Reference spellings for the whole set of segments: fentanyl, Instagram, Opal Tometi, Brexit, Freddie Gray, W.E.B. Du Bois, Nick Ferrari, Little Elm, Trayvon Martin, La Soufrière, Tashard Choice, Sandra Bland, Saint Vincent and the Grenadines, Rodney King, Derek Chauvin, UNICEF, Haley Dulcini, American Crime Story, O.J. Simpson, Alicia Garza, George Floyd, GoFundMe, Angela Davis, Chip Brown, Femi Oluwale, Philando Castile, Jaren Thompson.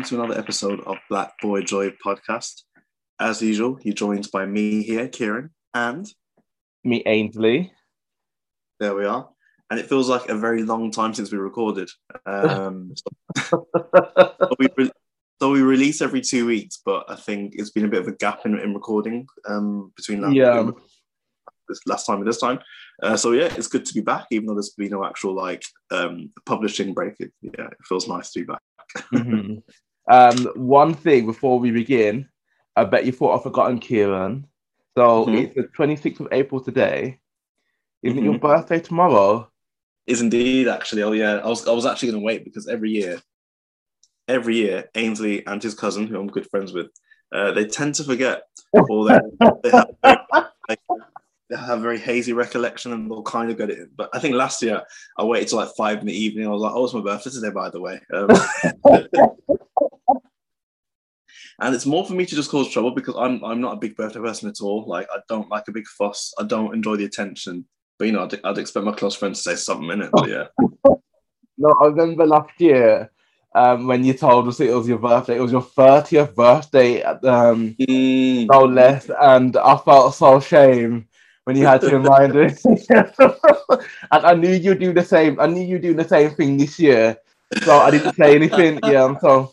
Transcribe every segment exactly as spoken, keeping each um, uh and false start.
welcome to another episode of Black Boy Joy podcast. As usual, you're joined by me here, Kieran, and... me, Ainsley. There we are. And it feels like a very long time since we recorded. Um, so, so, we re- so we release every two weeks, but I think it's been a bit of a gap in, in recording um, between last, yeah. and this, last time and this time. Uh, so yeah, it's good to be back, even though there's been no actual like um, publishing break. It, yeah, it feels nice to be back. mm-hmm. um, one thing before we begin, I bet you thought I've forgotten, Kieran. So mm-hmm. It's the twenty-sixth of April today. Isn't mm-hmm. it your birthday tomorrow? Is indeed, actually. Oh yeah, I was I was actually going to wait because every year, every year, Ainsley and his cousin, who I'm good friends with, uh, they tend to forget, or they, they, have very, like, they have very hazy recollection and they'll kind of get it. But I think last year I waited till like five in the evening. I was like, oh, it's my birthday today, by the way. Um, and it's more for me to just cause trouble because I'm I'm not a big birthday person at all. Like I don't like a big fuss. I don't enjoy the attention. But, you know, I'd, I'd expect my close friends to say something in it, but yeah. No, I remember last year um, when you told us it was your birthday. It was your thirtieth birthday, um, mm. no less, and I felt so shame when you had to remind me. And I knew you'd do the same. I knew you'd do the same thing this year, so I didn't say anything. Yeah, so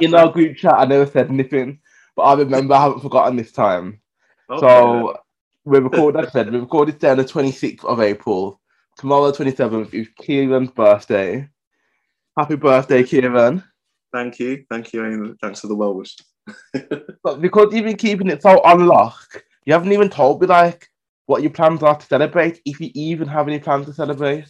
in our group chat, I never said anything, but I remember I haven't forgotten this time. Okay. So... we recorded, like I said, we recorded today on the twenty-sixth of April. Tomorrow, twenty-seventh, is Kieran's birthday. Happy birthday, Kieran. Thank you. Thank you, and thanks for the well wishes. But because you've been keeping it so on lock, you haven't even told me, like, what your plans are to celebrate, if you even have any plans to celebrate.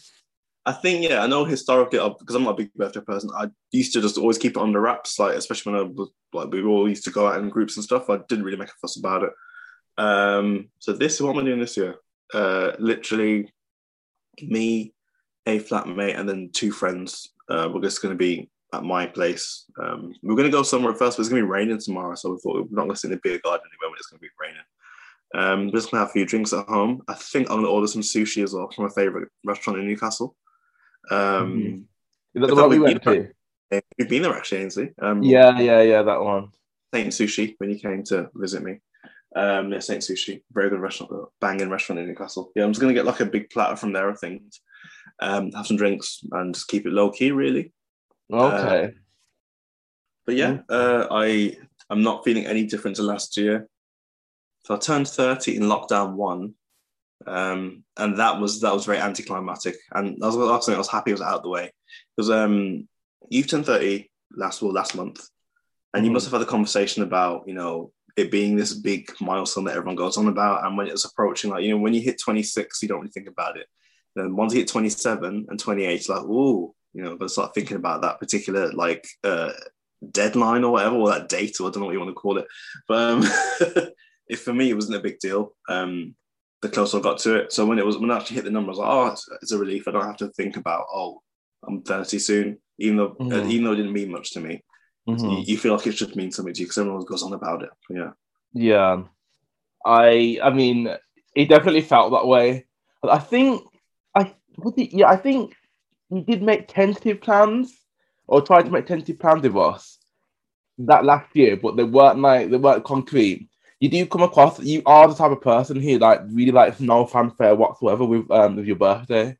I think, yeah, I know historically, because I'm not a big birthday person, I used to just always keep it under wraps, like, especially when I was, like, we all used to go out in groups and stuff. I didn't really make a fuss about it. Um, so this is what I'm doing this year. Uh, literally me, a flatmate, and then two friends. Uh, we're just going to be at my place. Um, we're going to go somewhere first, but it's going to be raining tomorrow. So we thought we're not going to sit in the beer garden anywhere when it's going to be raining. Um, we're just going to have a few drinks at home. I think I'm going to order some sushi as well from my favourite restaurant in Newcastle. Um, mm. Is that the one we went to? We've been there actually, Ainsley. Um, yeah, yeah, yeah, that one. Saint Sushi, when you came to visit me. Um, yeah, Saint Sushi, very good restaurant, banging restaurant in Newcastle. Yeah, I'm just going to get like a big platter from there, I think. Um, have some drinks and just keep it low key, really. Okay. Uh, but yeah, uh, I, I'm not feeling any different to last year. So I turned thirty in lockdown one. Um, and that was, that was very anticlimactic. And that was the last thing I was happy it was out of the way. Because um, you've turned thirty last, well, last month. And you mm. must have had a conversation about, you know, it being this big milestone that everyone goes on about. And when it's approaching, like, you know, when you hit twenty-six, you don't really think about it. Then once you hit twenty-seven and twenty-eight, you're like, ooh, you know, but start thinking about that particular like uh, deadline or whatever, or that date, or I don't know what you want to call it. But um, if for me, it wasn't a big deal, um, the closer I got to it. So when it was, when I actually hit the numbers, like, oh, it's, it's a relief. I don't have to think about, oh, I'm thirty soon, even though, mm-hmm. uh, even though it didn't mean much to me. Mm-hmm. You, you feel like it should mean something to you because everyone goes on about it. Yeah. Yeah. I I mean, it definitely felt that way. I think I was it, yeah, I think you did make tentative plans or tried to make tentative plans with us that last year, but they weren't like they weren't concrete. You do come across you are the type of person who like really likes no fanfare whatsoever with um with your birthday.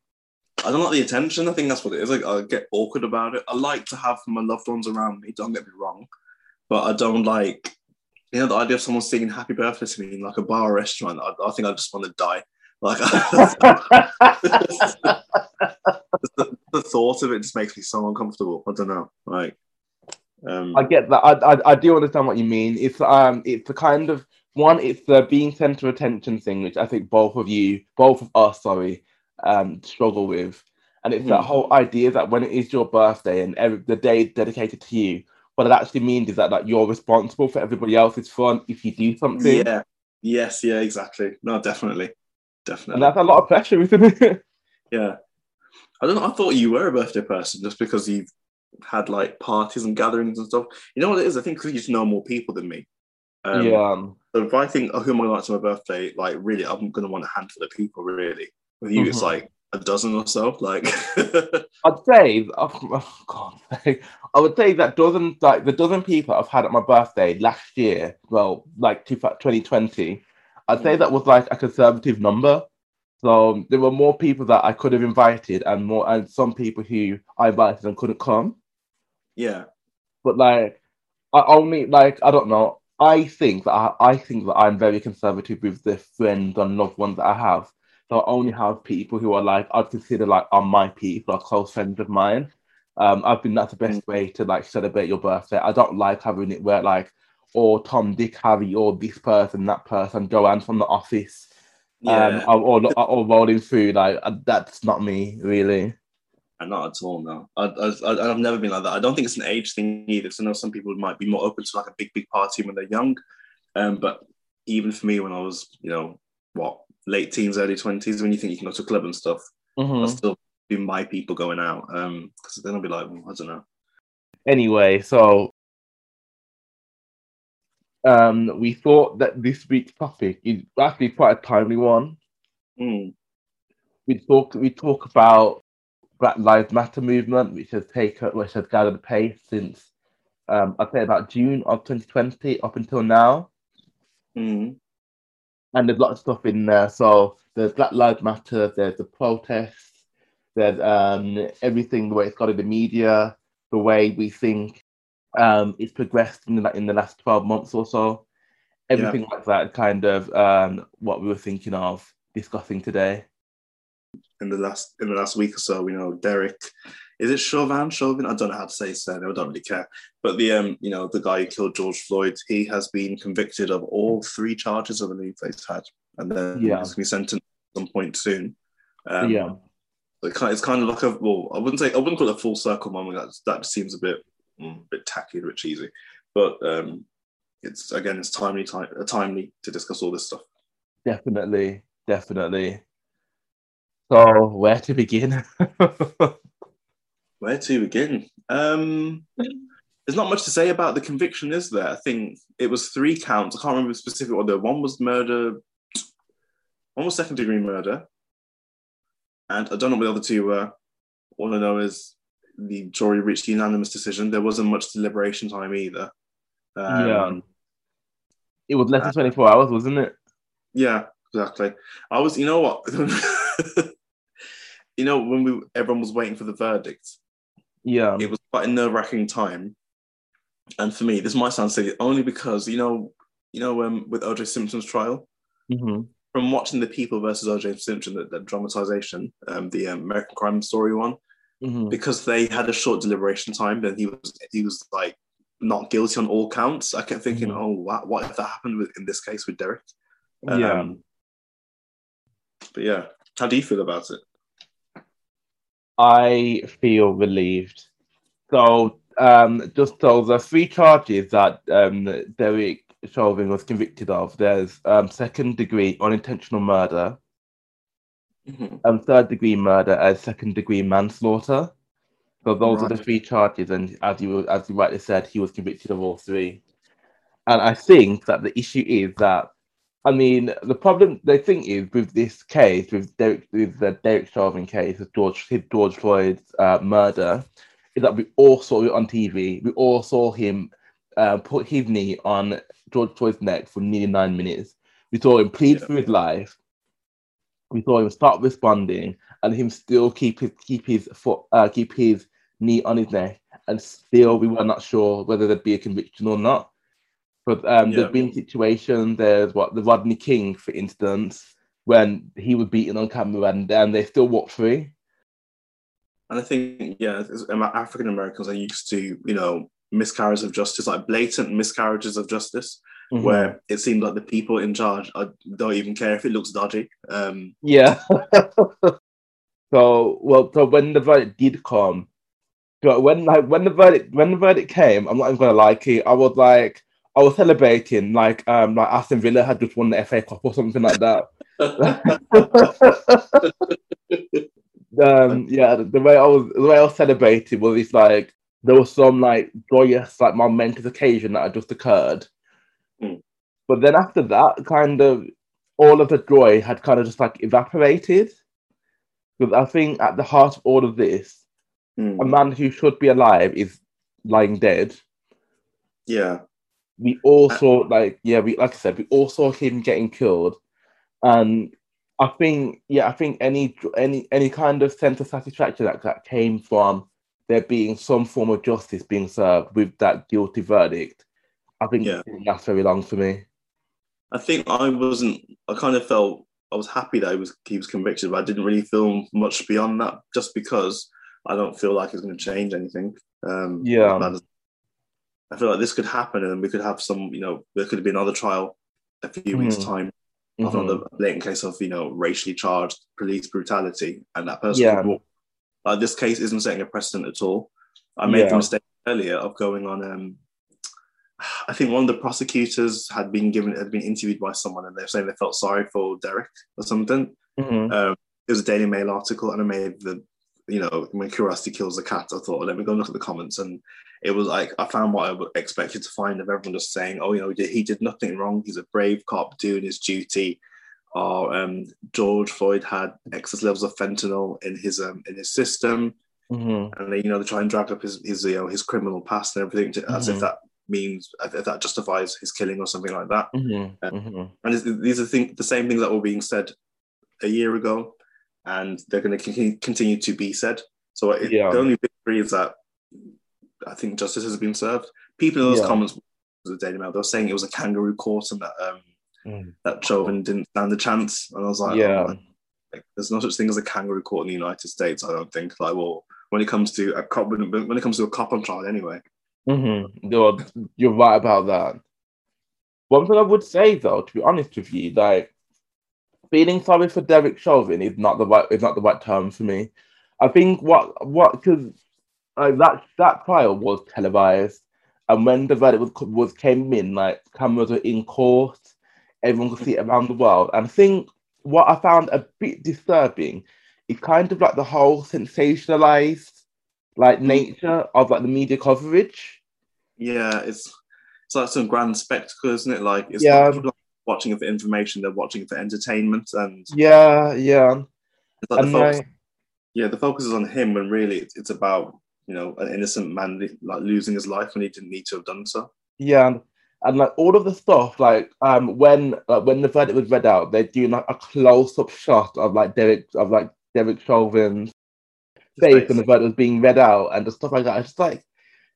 I don't like the attention. I think that's what it is. Like, I get awkward about it. I like to have my loved ones around me, don't get me wrong. But I don't like, you know, the idea of someone singing happy birthday to me in like a bar or restaurant. I, I think I just want to die. Like, the, the thought of it just makes me so uncomfortable. I don't know. Like, um, I get that. I, I I do understand what you mean. It's um, it's the kind of one. It's the being centre of attention thing, which I think both of you, both of us, sorry. Um, struggle with, and it's mm. that whole idea that when it is your birthday and every, the day is dedicated to you, what it actually means is that like you're responsible for everybody else's fun if you do something. Yeah. Yes. Yeah. Exactly. No. Definitely. Definitely. And that's a lot of pressure, isn't it? Yeah. I don't know. I thought you were a birthday person just because you've had like parties and gatherings and stuff. You know what it is? I think because you just know more people than me. Um, yeah. So if I think, oh, who am I going to like to my birthday? Like, really, I'm going to want a handful of people, really. With you, mm-hmm. it's like a dozen or so. Like, I'd say, oh, oh God, I would say that dozen, like the dozen people I've had at my birthday last year, well, like twenty twenty, I'd say that was like a conservative number. So there were more people that I could have invited, and more, and some people who I invited and couldn't come. Yeah, but like, I only like I don't know. I think that I, I think that I'm very conservative with the friends and loved ones that I have. So I only have people who are like I'd consider like are my people, are close friends of mine. Um, I think that's the best mm. way to like celebrate your birthday. I don't like having it where like, or Tom, Dick, Harry, or this person, that person, Joanne from The Office. Yeah. Um, or, or, or rolling through, like, uh, that's not me, really. Not at all, no. I, I, I've never been like that. I don't think it's an age thing either. So I know some people might be more open to, like, a big, big party when they're young. Um, but even for me, when I was, you know, what, late teens, early twenties, when you think you can go to a club and stuff, mm-hmm. I'll still be my people going out. Um, because then I'll be like, well, I don't know. Anyway, so... Um, we thought that this week's topic is actually quite a timely one. Mm. We talk we talk about Black Lives Matter movement, which has taken which has gathered a pace since um, I'd say about June of twenty twenty up until now. Mm. And there's lots of stuff in there. So there's Black Lives Matter, there's the protests, there's um, everything the way it's got in the media, the way we think. Um, it's progressed in the, in the last twelve months or so. Everything yeah. like that, kind of um, what we were thinking of discussing today. In the last in the last week or so, we know Derek. Is it Chauvin? Chauvin? I don't know how to say his surname. I don't really care. But the um, you know, the guy who killed George Floyd, he has been convicted of all three charges of a new face had, and then yeah. he's going to be sentenced at some point soon. Um, yeah, it's kind of like a well, I wouldn't say I wouldn't call it a full circle moment. That that just seems a bit. A bit tacky, a bit cheesy, but um, it's again it's timely, time, timely to discuss all this stuff. Definitely, definitely. So, where to begin? Where to begin? Um, there's not much to say about the conviction, is there? I think it was three counts. I can't remember the specific order. One was murder, one was second degree murder, and I don't know what the other two were. All I know is. The jury reached the unanimous decision. There wasn't much deliberation time either. Um, yeah. It was less than twenty-four hours, wasn't it? Yeah, exactly. I was, you know what? You know, when we everyone was waiting for the verdict. Yeah. It was quite a nerve-wracking time. And for me, this might sound silly, only because, you know, you know, um, with O J Simpson's trial, mm-hmm. from watching The People versus O J Simpson, that, that dramatization, um, the um, American Crime Story one, mm-hmm. because they had a short deliberation time, then he was he was like not guilty on all counts. I kept thinking, mm-hmm. oh, what, what if that happened with, in this case with Derek? Um, yeah. But yeah, how do you feel about it? I feel relieved. So um, just so the three charges that um, Derek Chauvin was convicted of, there's um, second degree unintentional murder. Mm-hmm. Um, third degree murder as second degree manslaughter. So those right. are the three charges, and as you as you rightly said, he was convicted of all three. And I think that the issue is that, I mean, the problem the thing is with this case, with Derek, with the Derek Chauvin case, with George his George Floyd's uh, murder, is that we all saw it on T V. We all saw him uh, put his knee on George Floyd's neck for nearly nine minutes. We saw him plead yeah. for his life. We saw him start responding, and him still keep his keep his foot, uh, keep his knee on his neck, and still we were not sure whether there'd be a conviction or not. But um, yeah. there's been situations. There's what the Rodney King, for instance, when he was beaten on camera, and, and they still walked free. And I think, yeah, African Americans are used to, you know, miscarriages of justice, like blatant miscarriages of justice. Mm-hmm. Where it seems like the people in charge I don't even care if it looks dodgy. Um, yeah. so well, so when the verdict did come, when like when the verdict when the verdict came, I'm not even gonna like it. I was like, I was celebrating like um like Aston Villa had just won the F A Cup or something like that. um, yeah, the, the way I was the way I was celebrating was it's like there was some like joyous like momentous occasion that had just occurred. Mm. But then after that, kind of all of the joy had kind of just like evaporated. Because I think at the heart of all of this, mm. a man who should be alive is lying dead. Yeah. We all saw, like, yeah, we like I said, we all saw him getting killed. And I think, yeah, I think any any any kind of sense of satisfaction that, that came from there being some form of justice being served with that guilty verdict, I think yeah. that's very long for me. I think I wasn't, I kind of felt, I was happy that he was, he was convicted, but I didn't really feel much beyond that, just because I don't feel like it's going to change anything. Um, yeah. I feel like this could happen and we could have some, you know, there could be another trial a few mm. weeks' time of mm-hmm. another blatant case of, you know, racially charged police brutality, and that person yeah. walk. Like, this case isn't setting a precedent at all. I made yeah. the mistake earlier of going on, um, I think one of the prosecutors had been given, had been interviewed by someone, and they were saying they felt sorry for Derek or something. Mm-hmm. Um, it was a Daily Mail article, and I made the, you know, when curiosity kills a cat, I thought, let me go look at the comments. And it was like, I found what I would expect you to find of everyone just saying, oh, you know, he did nothing wrong. He's a brave cop doing his duty. Or um, George Floyd had excess levels of fentanyl in his um, in his system. Mm-hmm. And, they, you know, they try and drag up his, his, you know, his criminal past and everything to, mm-hmm. as if that means, if that justifies his killing or something like that. Mm-hmm. Uh, mm-hmm. And it's, these are things, the same things that were being said a year ago. And they're going to continue to be said. So it, yeah. the only victory is that I think justice has been served. People in those yeah. comments, the Daily Mail, they were saying it was a kangaroo court and that um, mm. that Chauvin didn't stand a chance. And I was like, yeah. oh, like, there's no such thing as a kangaroo court in the United States. I don't think. Like, well, when it comes to a cop, when it comes to a cop on trial, anyway. Mm-hmm. You're, you're right about that. One thing I would say, though, to be honest with you, like. Feeling sorry for Derek Chauvin is not the right is not the right term for me. I think what what because uh, that that trial was televised, and when the verdict was was came in, like, cameras were in court, everyone could see it around the world. And I think what I found a bit disturbing is kind of like the whole sensationalized like nature of like the media coverage. Yeah, it's it's like some grand spectacle, isn't it? Like it's yeah. Like, watching it for information, they're watching it for entertainment, and yeah, yeah, it's like the focus, I... yeah, the focus is on him when really it's, it's about, you know, an innocent man like losing his life when he didn't need to have done so. Yeah, and, and like all of the stuff, like um, when like, when the verdict was read out, they're doing like a close up shot of like Derek of like Derek Chauvin's face right. when the verdict was being read out, and the stuff like that. I just like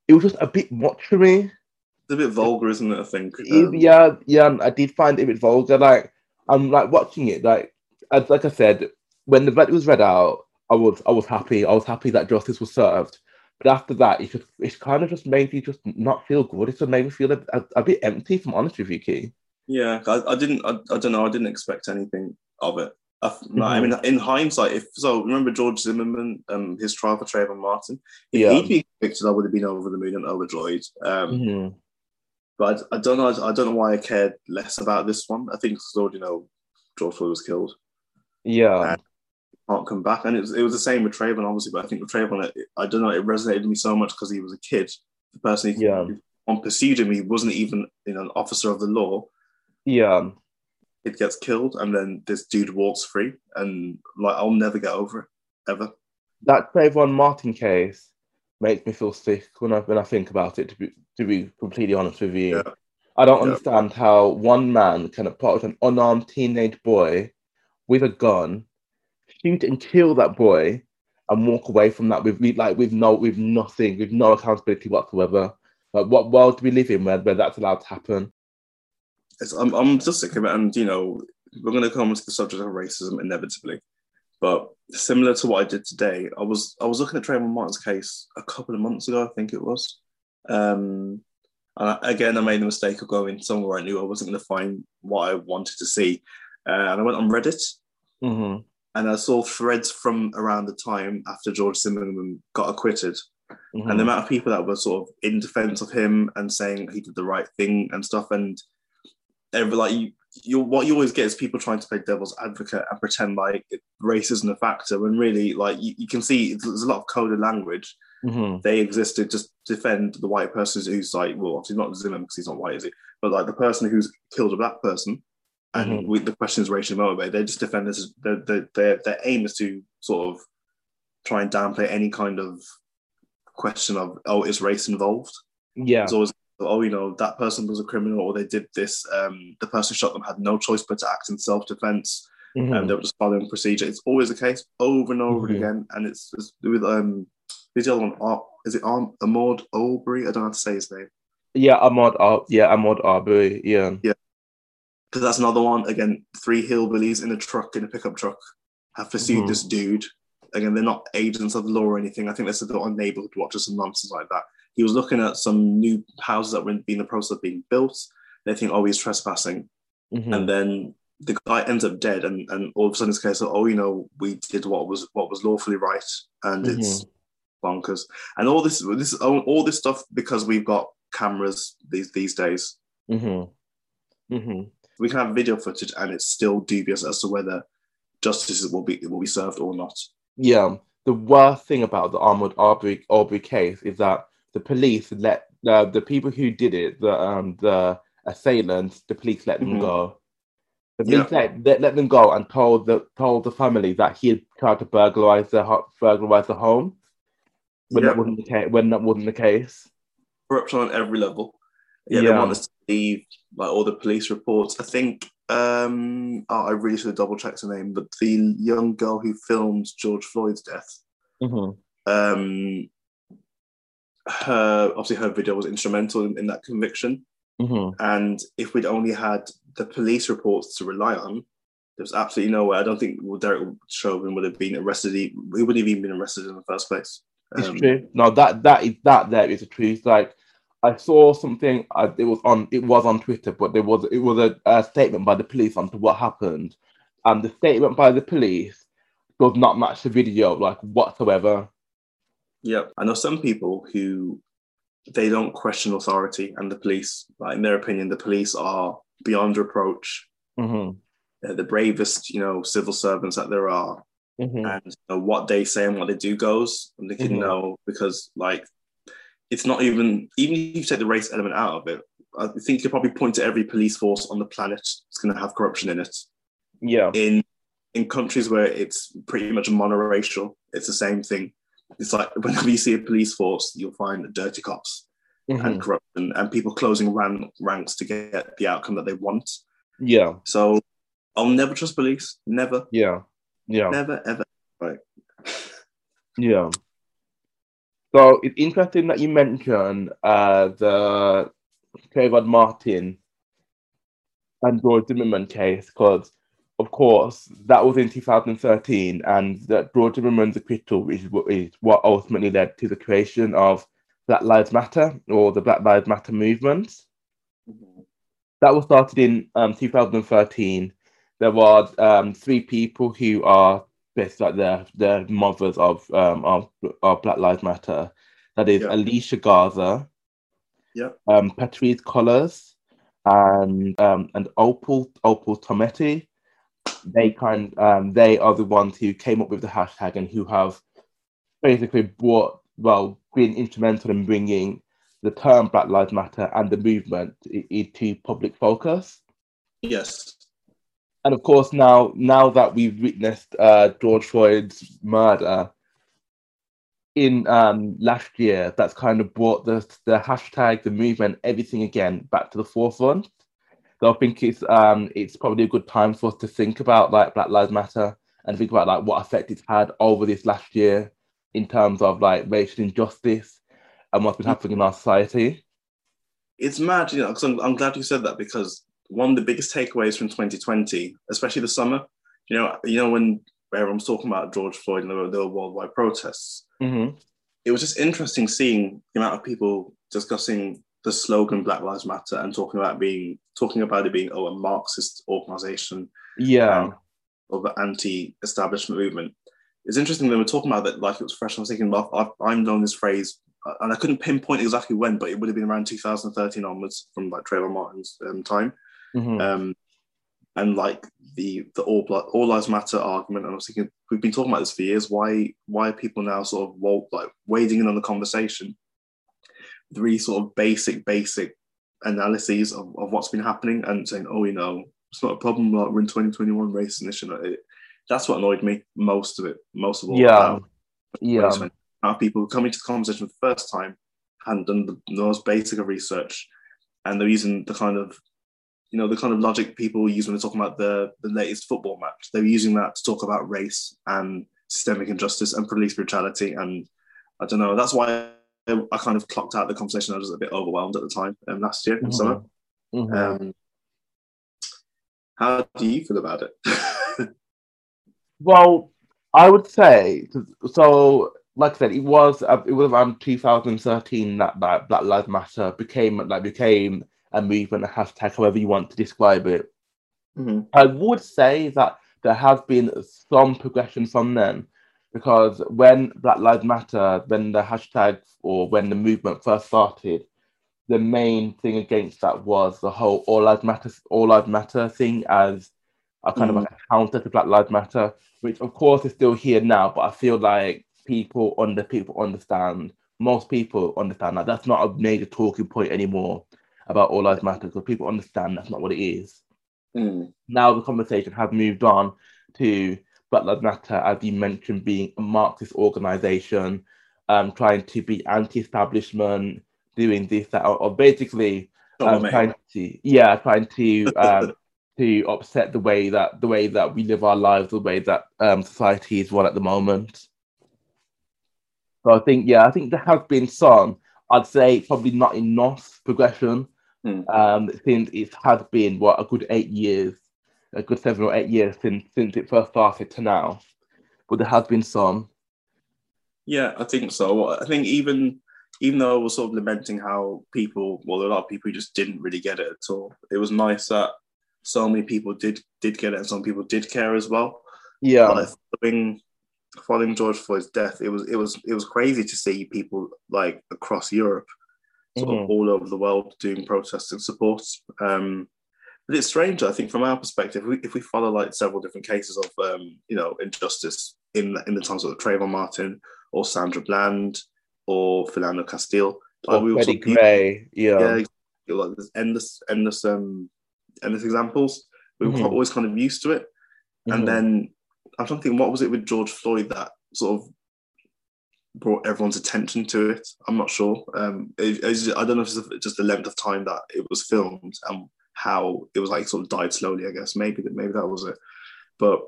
it was just a bit much for me. A bit vulgar, isn't it? I think. Um, yeah, yeah. I did find it a bit vulgar. Like I'm like watching it. Like as like I said, when the verdict was read out, I was I was happy. I was happy that justice was served. But after that, it just it's kind of just made me just not feel good. It just made me feel a, a, a bit empty. If I'm honest with you, Key. Yeah, I, I didn't. I, I don't know. I didn't expect anything of it. I, mm-hmm. I mean, in hindsight, if so, remember George Zimmerman, um, his trial for Trayvon Martin. If yeah. he'd been convicted, I would have been over the moon and overjoyed. Um, mm-hmm. But I, I don't know. I don't know why I cared less about this one. I think because already, you know, George Floyd was killed. Yeah, and can't come back. And it was it was the same with Trayvon, obviously. But I think with Trayvon, it, I don't know. It resonated with me so much because he was a kid. The person who yeah. on pursued him, he wasn't even, you know, an officer of the law. Yeah, it gets killed, and then this dude walks free, and like I'll never get over it ever. That Trayvon Martin case. Makes me feel sick when I when I think about it. To be to be completely honest with you, yeah. I don't yeah. understand how one man can approach an unarmed teenage boy with a gun, shoot and kill that boy, and walk away from that with like with no with nothing, with no accountability whatsoever. Like, what world do we live in where, where that's allowed to happen? It's, I'm I'm just sick of it, and you know we're going to come to the subject of racism inevitably. But similar to what I did today, I was I was looking at Trayvon Martin's case a couple of months ago, I think it was. Um, and I, again, I made the mistake of going somewhere I knew I wasn't going to find what I wanted to see. Uh, and I went on Reddit, mm-hmm. and I saw threads from around the time after George Zimmerman got acquitted. Mm-hmm. And the amount of people that were sort of in defense of him and saying he did the right thing and stuff. And they were like... You, You, what you always get is people trying to play devil's advocate and pretend like race isn't a factor when really, like, you, you can see there's a lot of coded language. Mm-hmm. They existed just to defend the white person who's like, well, obviously not Zimmerman because he's not white, is he? But like the person who's killed a black person and mm-hmm. we, the question is racially motivated. They're just defenders. Their their aim is to sort of try and downplay any kind of question of, oh, is race involved? Yeah. It's always, oh, you know, that person was a criminal, or they did this. Um, the person who shot them had no choice but to act in self-defense, mm-hmm. and they were just following procedure. It's always the case, over and over mm-hmm. again. And it's, it's with um, this other one. Ar- is it Ar- Ahmaud Arbery? I don't know how to say his name. Yeah, Ahmaud. Ar- yeah, Ahmaud Arbery. Yeah. Yeah. Because that's another one. Again, three hillbillies in a truck, in a pickup truck, have pursued mm-hmm. this dude. Again, they're not agents of the law or anything. I think they said they're on neighborhood watch or some nonsense like that. He was looking at some new houses that were in the process of being built. They think, oh, he's trespassing. Mm-hmm. And then the guy ends up dead. And, and all of a sudden, it's a case of, oh, you know, we did what was what was lawfully right. And mm-hmm. it's bonkers. And all this, this, all this stuff because we've got cameras these these days. Mm-hmm. Mm-hmm. We can have video footage, and it's still dubious as to whether justice will be will be served or not. Yeah, the worst thing about the Ahmaud Arbery, Arbery case is that the police let uh, the people who did it, the um, the assailants, the police let them mm-hmm. go. The police yeah. let, let let them go and told the told the family that he had tried to burglarize the burglarize the home. When yeah. that wasn't the case. When that wasn't the case. Corruption on every level. Yeah, yeah. They want us to leave, like, all the police reports. I think. Um, oh, I really should have double checked her name, but the young girl who filmed George Floyd's death, mm-hmm. um, her obviously her video was instrumental in, in that conviction. Mm-hmm. And if we'd only had the police reports to rely on, there's absolutely no way. I don't think well, Derek Chauvin would have been arrested. He wouldn't have even been arrested in the first place. Um, it's true. No, that that is that there is the truth. Like. I saw something. Uh, it was on. It was on Twitter, but there was. It was a, a statement by the police on what happened, and the statement by the police does not match the video, like, whatsoever. Yeah, I know some people who they don't question authority and the police. Like, in their opinion, the police are beyond reproach. Mm-hmm. They're the bravest, you know, civil servants that there are, mm-hmm. and you know, what they say and what they do goes. And they can mm-hmm. know because, like. It's not even, even if you take the race element out of it, I think you could probably point to every police force on the planet that's going to have corruption in it. Yeah. In in countries where it's pretty much monoracial, it's the same thing. It's like whenever you see a police force, you'll find dirty cops mm-hmm. and corruption and people closing ran- ranks to get the outcome that they want. Yeah. So I'll never trust police. Never. Yeah. Yeah. Never, ever. Right. Yeah. So it's interesting that you mentioned uh, the Trayvon Martin and George Zimmerman case because, of course, that was in two thousand thirteen and that George Zimmerman's acquittal is, is what ultimately led to the creation of Black Lives Matter or the Black Lives Matter movement. Mm-hmm. That was started in um, two thousand thirteen. There were um, three people who are basically like the the mothers of um of, of Black Lives Matter. That is yeah. Alicia Garza, yeah, um, Patrisse Cullors, and um and Opal Opal Tometi. They kind um they are the ones who came up with the hashtag and who have basically brought well been instrumental in bringing the term Black Lives Matter and the movement into public focus. Yes. And of course, now now that we've witnessed uh, George Floyd's murder in um, last year, that's kind of brought the the hashtag, the movement, everything again back to the forefront. So I think it's um, it's probably a good time for us to think about like Black Lives Matter and think about like what effect it's had over this last year in terms of like racial injustice and what's been happening in our society. It's mad, you know. Cause I'm, I'm glad you said that because. One of the biggest takeaways from twenty twenty, especially the summer, you know, you know when everyone's talking about George Floyd and the, the worldwide protests, mm-hmm. it was just interesting seeing the amount of people discussing the slogan Black Lives Matter and talking about being talking about it being oh a Marxist organisation, yeah, um, or the anti-establishment movement. It's interesting when we're talking about it like it was fresh. I was thinking, well, I've, I've known this phrase. And I couldn't pinpoint exactly when, but it would have been around two thousand thirteen onwards from like Trayvon Martin's um, time. Mm-hmm. Um, and like the the all all lives matter argument, and I was thinking we've been talking about this for years. Why why are people now sort of well, like wading in on the conversation? The really sort of basic basic analyses of, of what's been happening and saying, oh, you know, it's not a problem. Like, we're in twenty twenty-one, race and issue. It, that's what annoyed me most of it, most of all. Yeah, about yeah. How people coming to the conversation for the first time hadn't done the, the most basic of research, and they're using the kind of, you know, the kind of logic people use when they're talking about the, the latest football match. They're using that to talk about race and systemic injustice and police brutality. And I don't know, that's why I, I kind of clocked out the conversation. I was a bit overwhelmed at the time um, last year in mm-hmm. summer. Mm-hmm. Um, how do you feel about it? Well, I would say, so like I said, it was it was around two thousand thirteen that, that Black Lives Matter became like became a movement, a hashtag, however you want to describe it. Mm-hmm. I would say that there has been some progression from then, because when Black Lives Matter, when the hashtag or when the movement first started, the main thing against that was the whole All Lives Matter, All Lives Matter thing as a kind mm-hmm. of like a counter to Black Lives Matter, which of course is still here now, but I feel like people under people understand, most people understand that that's not a major talking point anymore about All Lives Matter, because people understand that's not what it is. Mm. Now the conversation has moved on to Black Lives Matter, as you mentioned, being a Marxist organisation, um, trying to be anti-establishment, doing this, that, or, or basically um, oh, trying to, yeah, trying to um, to upset the way that the way that we live our lives, the way that um, society is run at the moment. So I think, yeah, I think there has been some, I'd say probably not enough progression. Mm. Um, since it has been what a good eight years, a good seven or eight years since since it first started to now, but there has been some. Yeah, I think so. I think even even though we're sort of lamenting how people, well, a lot of people just didn't really get it at all. It was nice that so many people did did get it, and some people did care as well. Yeah, like following following George Floyd's death, it was it was it was crazy to see people like across Europe. Sort of mm-hmm. all over the world doing protests and support. Um, but it's strange, I think, from our perspective, we, if we follow like several different cases of, um, you know, injustice in the, in the times of Trayvon Martin or Sandra Bland or Philando Castile. Or like, we Freddie Gray, yeah. yeah like, there's endless, endless, um, endless examples. We mm-hmm. were always kind of used to it. Mm-hmm. And then I'm trying to think, what was it with George Floyd that sort of brought everyone's attention to it? I'm not sure. Um, it, it, I don't know if it's just the length of time that it was filmed and how it was like sort of died slowly, I guess. Maybe that maybe that was it. But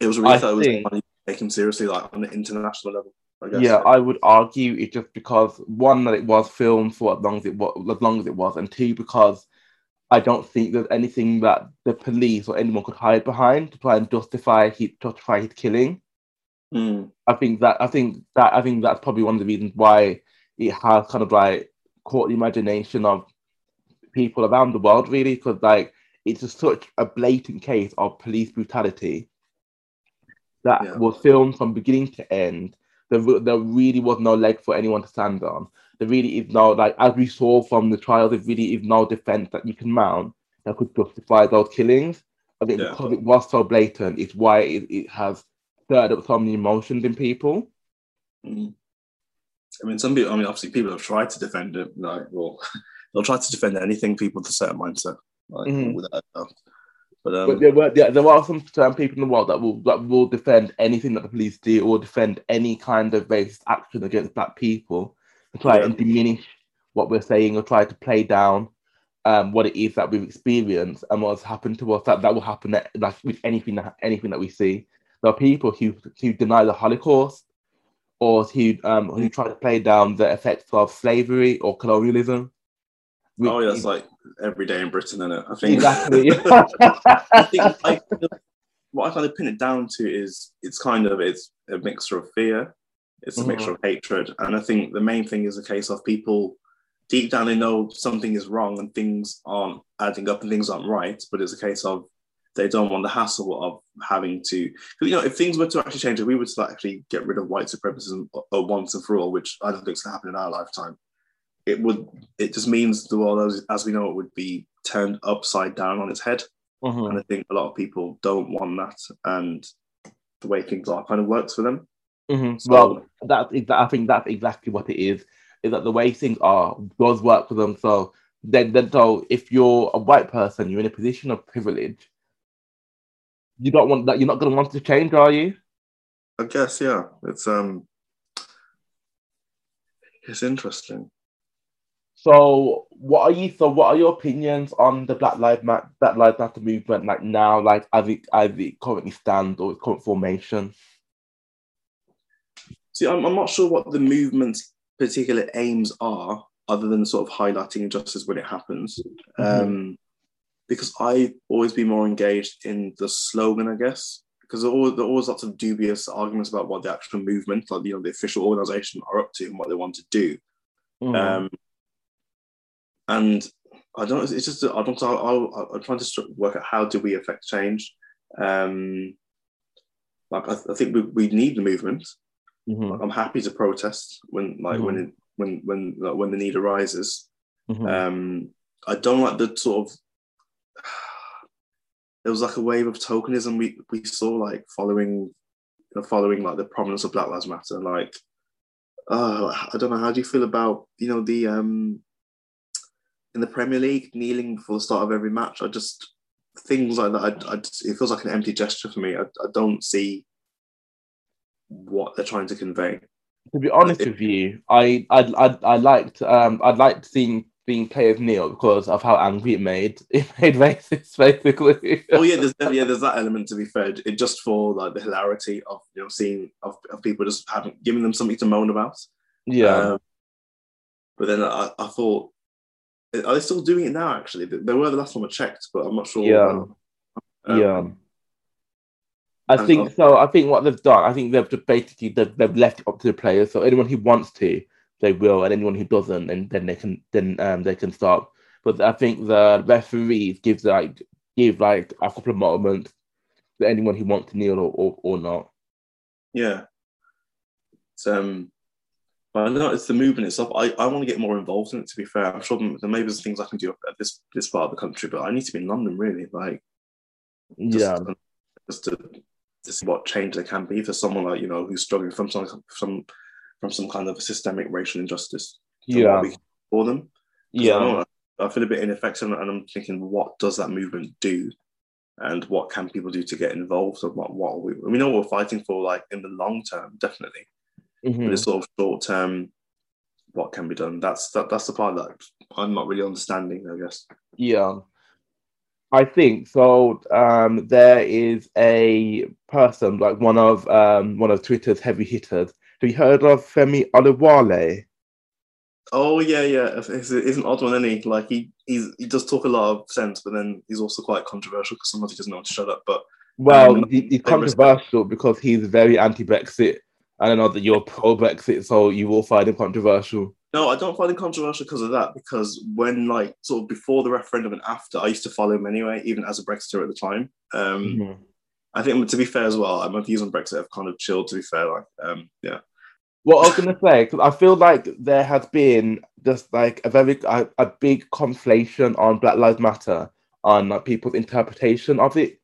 it was really, I thought think, it was taken seriously, like on an international level, I guess. Yeah, I would argue it's just because, one, that it was filmed for as long as it was, as long as it was, and two, because I don't think there's anything that the police or anyone could hide behind to try and justify his, justify his killing. Mm. I think that I think that I think that's probably one of the reasons why it has kind of like caught the imagination of people around the world, really, because like it's just such a blatant case of police brutality that yeah. was filmed from beginning to end. There, there really was no leg for anyone to stand on. There really is no, like, as we saw from the trial, there really is no defense that you can mount that could justify those killings. I think yeah. because it was so blatant, it's why it, it has stirred up so many emotions in people. Mm. I mean, some people, I mean, obviously people have tried to defend it, like, well, they'll try to defend anything, people with a certain mindset, like, mm-hmm. without doubt. But, um, but there, were, there, there are some certain people in the world that will, that will defend anything that the police do, or defend any kind of racist action against Black people, and try yeah. and diminish what we're saying, or try to play down um, what it is that we've experienced, and what's happened to us, that, that will happen that, like, with anything that, anything that we see. There are people who, who deny the Holocaust, or who um, who try to play down the effects of slavery or colonialism. Oh, yeah, that's like every day in Britain, isn't it? I think exactly. I think I, what I kind of pin it down to is it's kind of it's a mixture of fear, it's a mm-hmm. mixture of hatred, and I think the main thing is a case of people deep down they know something is wrong and things aren't adding up and things aren't right, but it's a case of they don't want the hassle of having to, you know, if things were to actually change, if we were to actually get rid of white supremacism once and for all, which I don't think is going to happen in our lifetime, it would, it just means the world as, as we know it would be turned upside down on its head. Uh-huh. And I think a lot of people don't want that, and the way things are kind of works for them. Mm-hmm. So, well, that, I think that's exactly what it is, is that the way things are does work for them. So then, then so if you're a white person, you're in a position of privilege. You don't want that. You're not going to want to change, are you? I guess, yeah. It's um, it's interesting. So, what are you? So, what are your opinions on the Black Lives Matter, Black Lives Matter movement? Like now, like as it as it currently stands or its current formation. See, I'm I'm not sure what the movement's particular aims are, other than sort of highlighting injustice when it happens. Mm-hmm. Um, because I've always been more engaged in the slogan, I guess, because there are, always, there are always lots of dubious arguments about what the actual movement, like, you know, the official organisation are up to and what they want to do. Mm-hmm. Um, and I don't, it's just, I don't, I, I, I'm trying to work out how do we affect change. Um, like, I, I think we, we need the movement. Mm-hmm. Like, I'm happy to protest when, like, mm-hmm. when, it, when, when, like, when the need arises. Mm-hmm. Um, I don't like the sort of, there was like a wave of tokenism we, we saw like following you know, following like the prominence of Black Lives Matter. Like, oh, uh, I don't know, how do you feel about, you know, the um in the Premier League kneeling before the start of every match? I just things like that. I, I just, it feels like an empty gesture for me. I, I don't see what they're trying to convey. To be honest it, with you, I I I, I liked um I'd like seeing. being players kneel because of how angry it made. It made racists, basically. Oh yeah, there's yeah, there's that element, to be fair. It just for like the hilarity of you know seeing of, of people just having giving them something to moan about. Yeah. Um, but then I, I thought, are they still doing it now? Actually, they were the last time I checked, but I'm not sure. Yeah. Um, yeah. I think I'll... so. I think what they've done, I think they've just basically they've, they've left it up to the players. So anyone who wants to. They will, and anyone who doesn't, and then they can, then um, they can stop. But I think the referees give like give like a couple of moments to anyone who wants to kneel or, or, or not. Yeah. So, um, but I know it's the movement itself. I, I want to get more involved in it. To be fair, I'm sure there may be some things I can do at this this part of the country, but I need to be in London really, like just, yeah, um, just to, to see what change there can be for someone like you know who's struggling from some some. from some kind of systemic racial injustice. Yeah. For them. Yeah. I, don't, I feel a bit ineffective and I'm thinking, what does that movement do? And what can people do to get involved? And what, what are we, we know what we're fighting for, like in the long term, definitely. Mm-hmm. But it's sort of short term, what can be done? That's that, that's the part that I'm not really understanding, I guess. Yeah. I think so. Um, there is a person, like one of um, one of Twitter's heavy hitters. Have you heard of Femi Oluwale? Oh yeah, yeah. It's, it's an odd one, isn't he? Like he, he's, he does talk a lot of sense, but then he's also quite controversial because sometimes he doesn't know how to shut up. But well, um, he, he's controversial risk. because he's very anti-Brexit. I don't know that you're pro-Brexit, so you will find him controversial. No, I don't find him controversial because of that. Because when, like, sort of before the referendum and after, I used to follow him anyway, even as a Brexiteer at the time. Um, mm-hmm. I think, to be fair as well, my views on Brexit have kind of chilled, to be fair. Like, um, yeah. Well, I was going to say, because I feel like there has been just like a very, a, a big conflation on Black Lives Matter, on like, people's interpretation of it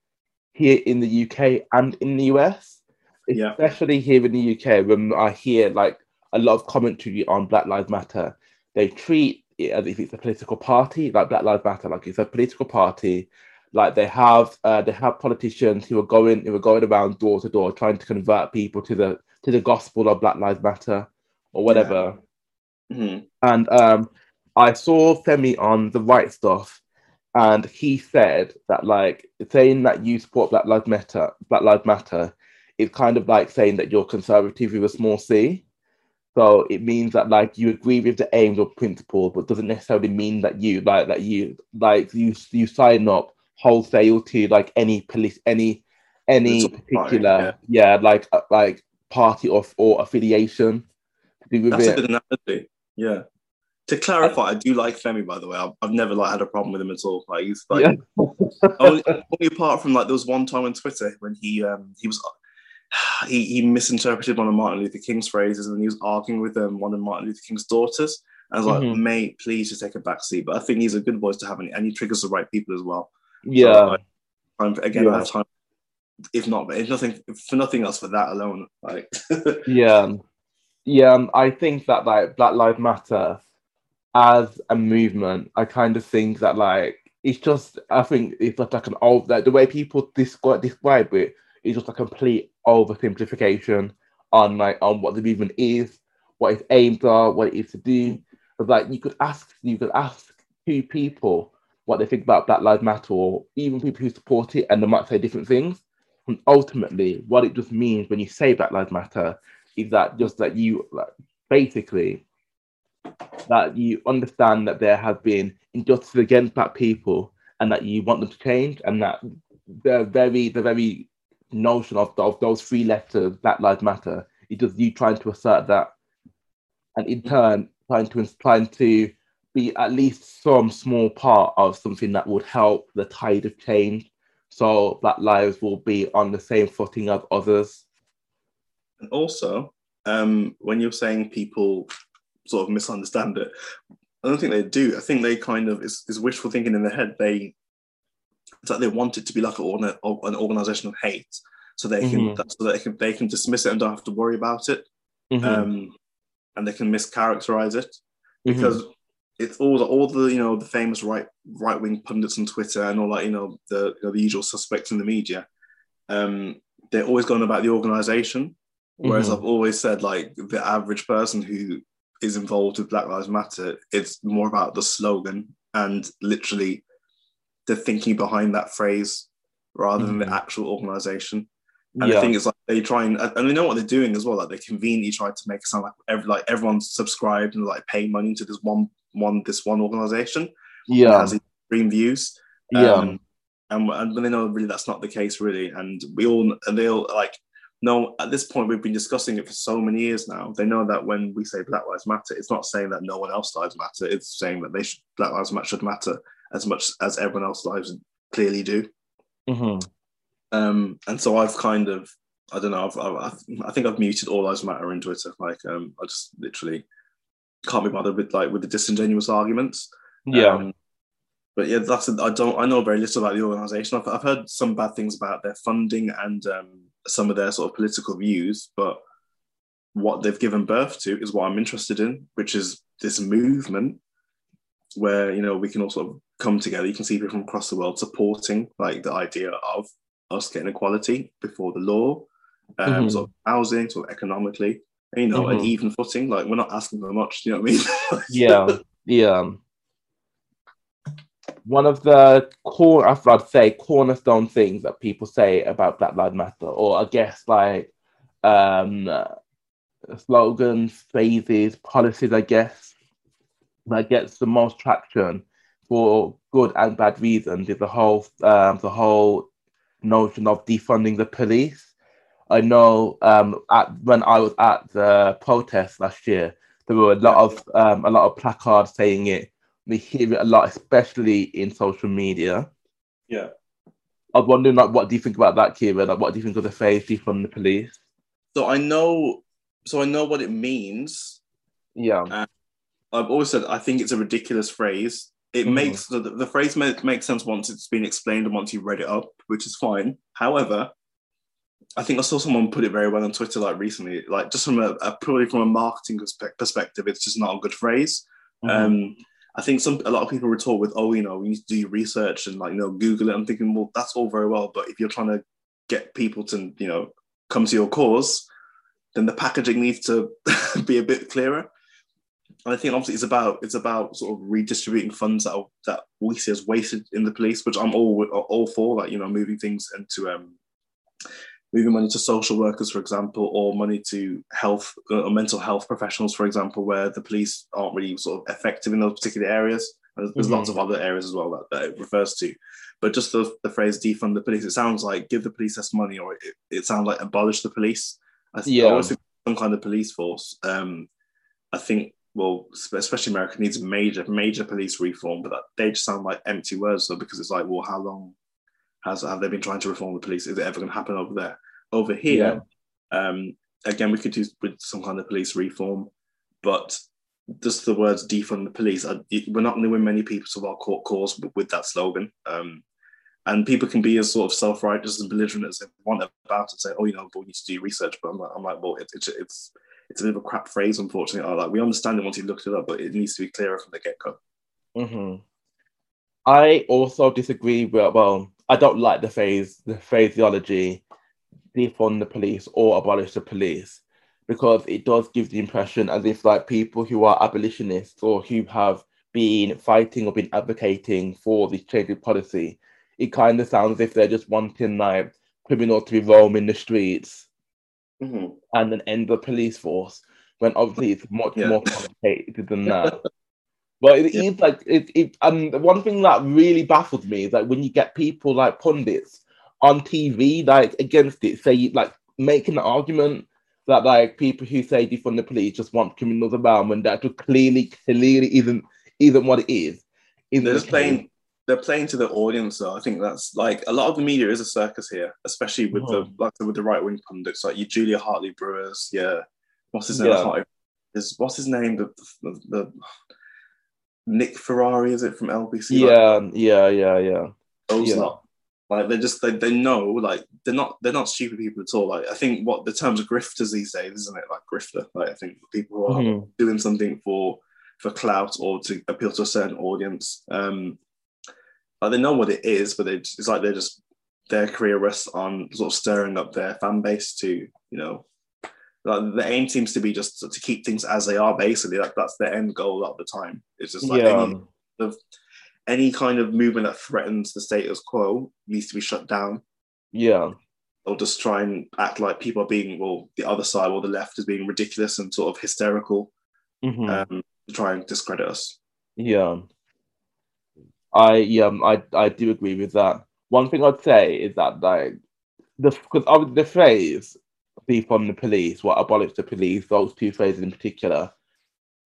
here in the U K and in the U S. Yeah. Especially here in the U K, when I hear like a lot of commentary on Black Lives Matter, they treat it as if it's a political party, like Black Lives Matter, like it's a political party. Like they have, uh, they have politicians who are going, who are going around door to door trying to convert people to the to the gospel of Black Lives Matter or whatever. Yeah. Mm-hmm. And um, I saw Femi on The Right Stuff, and he said that like saying that you support Black Lives Matter, Black Lives Matter, is kind of like saying that you're conservative with a small c. So it means that like you agree with the aims or principles, but doesn't necessarily mean that you like that you like you you sign up. Wholesale to like any police, any any particular, fine, yeah. yeah, like uh, like party or or affiliation. To do with That's it. a good analogy. Yeah. To clarify, I, I do like Femi, by the way. I've, I've never like had a problem with him at all. Like he's like yeah. only, only apart from like there was one time on Twitter when he um he was he he misinterpreted one of Martin Luther King's phrases and he was arguing with um, one of Martin Luther King's daughters. And I was like, mm-hmm. mate, please just take a back seat. But I think he's a good voice to have, and he triggers the right people as well. Yeah. So, like, I'm, again, yeah. I have time. If not, but if nothing for nothing else, for that alone, like. yeah, yeah. I think that like Black Lives Matter as a movement, I kind of think that, like, it's just, I think it's just like an old, like, the way people describe, describe it is just a complete oversimplification on, like, on what the movement is, what its aims are, what it is to do. But, like, you could ask, you could ask two people what they think about Black Lives Matter, or even people who support it, and they might say different things. And ultimately, what it just means when you say Black Lives Matter is that just that you, like, basically, that you understand that there have been injustices against Black people, and that you want them to change, and that the very the very notion of, of those three letters, Black Lives Matter, is just you trying to assert that, and in turn trying to trying to be at least some small part of something that would help the tide of change, so Black lives will be on the same footing as others. And also, um, when you're saying people sort of misunderstand it, I don't think they do. I think they kind of, it's, it's wishful thinking in their head. They, it's like they want it to be like an, an organisation of hate, so they can mm-hmm. so that they can they can dismiss it and don't have to worry about it, mm-hmm. um, and they can mischaracterise it, because mm-hmm. it's all the all the you know the famous right right wing pundits on Twitter and all that, you know the you know, the usual suspects in the media. Um, they're always going about the organisation, whereas mm-hmm. I've always said, like, the average person who is involved with Black Lives Matter, it's more about the slogan and literally the thinking behind that phrase rather mm-hmm. than the actual organisation. And yeah. I think it's like they try and, and they know what they're doing as well. Like, they conveniently try to make it sound like every, like everyone's subscribed and, like, pay money to this one one this one organisation. Yeah, that has extreme views. Yeah, um, and and they know really that's not the case really. And we all and they all like. No, at this point, we've been discussing it for so many years now. They know that when we say Black Lives Matter, it's not saying that no one else's lives matter. It's saying that they should, Black Lives Matter should matter as much as everyone else's lives clearly do. Mm-hmm. Um, and so I've kind of, I don't know, I've, I've, I think I've muted All Lives Matter in Twitter. Like, um, I just literally can't be bothered with, like, with the disingenuous arguments. Yeah. Um, but yeah, that's I don't I know very little about the organisation. I've, I've heard some bad things about their funding and um, some of their sort of political views, but what they've given birth to is what I'm interested in, which is this movement where, you know, we can all sort of come together. You can see people from across the world supporting, like, the idea of us getting equality before the law, um, mm-hmm. sort of housing, sort of economically, and, you know, mm-hmm. an even footing. Like, we're not asking for much, you know what I mean? Yeah, yeah. One of the core, I'd say, cornerstone things that people say about Black Lives Matter, or I guess, like, um, slogans, phrases, policies, I guess, that gets the most traction for good and bad reasons, is the whole, um, the whole notion of defunding the police. I know um, at, when I was at the protest last year, there were a lot of um, a lot of placards saying it. We hear it a lot, especially in social media. Yeah. I was wondering, like, what do you think about that, Kira? Like, what do you think of the phrase defund the police? So I know, so I know what it means. Yeah. And I've always said, I think it's a ridiculous phrase. It mm. makes, the, the phrase make, makes sense once it's been explained and once you read it up, which is fine. However, I think I saw someone put it very well on Twitter, like, recently, like, just from a, a purely from a marketing perspective, it's just not a good phrase. Mm. Um, I think some a lot of people retort with, oh, you know, we need to do your research and, like, you know, Google it. I'm thinking, well, that's all very well, but if you're trying to get people to, you know, come to your cause, then the packaging needs to be a bit clearer. And I think obviously it's about it's about sort of redistributing funds that are, that we see as wasted in the police, which I'm all all for, like, you know, moving things into um, moving money to social workers, for example, or money to health or mental health professionals, for example, where the police aren't really sort of effective in those particular areas. There's, there's mm-hmm. lots of other areas as well that, that it refers to. But just the, the phrase defund the police, it sounds like give the police less money, or it, it sounds like abolish the police. I think yeah. always some kind of police force. Um, I think, well, especially America needs major, major police reform, but that, they just sound like empty words, though, because it's like, well, how long Has, have they been trying to reform the police? Is it ever going to happen over there? Over here, yeah. um, again, we could do with some kind of police reform, but just the words defund the police, I, we're not going to win many people to our court cause with that slogan. Um, and people can be as sort of self-righteous and belligerent as they want about it, say, oh, you know, but we need to do research. But I'm like, I'm like well, it, it, it's it's a bit of a crap phrase, unfortunately. I, like, we understand it once you look it up, but it needs to be clearer from the get-go. Mm-hmm. I also disagree with, well, I don't like the phase, the phraseology, defund the police or abolish the police, because it does give the impression as if like people who are abolitionists or who have been fighting or been advocating for this change of policy, it kind of sounds as if they're just wanting like criminals to be roaming the streets mm-hmm. and then end the police force, when obviously it's much yeah. more complicated than that. But it yeah. is like, it, it, and one thing that really baffles me is like when you get people like pundits on T V, like against it, say like making the argument that like people who say defund the police just want criminals around, when that clearly, clearly isn't isn't what it is. Isn't they're just the playing. They're playing to the audience, though. I think that's like a lot of the media is a circus here, especially with oh. the like with the right wing pundits, like your Julia Hartley-Brewers, yeah, what's his name? Yeah. Is what's his name? The, the, the Nick Ferrari, is it, from L B C? Yeah, like, yeah, yeah, yeah. Those yeah. not like they just they, they know like they're not they're not stupid people at all. Like I think what the terms grifters these days, isn't it? Like grifter. Like I think people who are mm-hmm. doing something for for clout or to appeal to a certain audience. Um, like they know what it is, but they just, it's like they're just their career rests on sort of stirring up their fan base to you know. Like the aim seems to be just to keep things as they are, basically. Like that's their end goal a lot of the time. It's just like yeah. any, of, any kind of movement that threatens the status quo needs to be shut down. Yeah. Or just try and act like people are being, well, the other side or the left is being ridiculous and sort of hysterical. Mm-hmm. Um, to try and discredit us. Yeah. I yeah I I do agree with that. One thing I'd say is that like the because the phrase defund the police, what abolish the police, those two phrases in particular,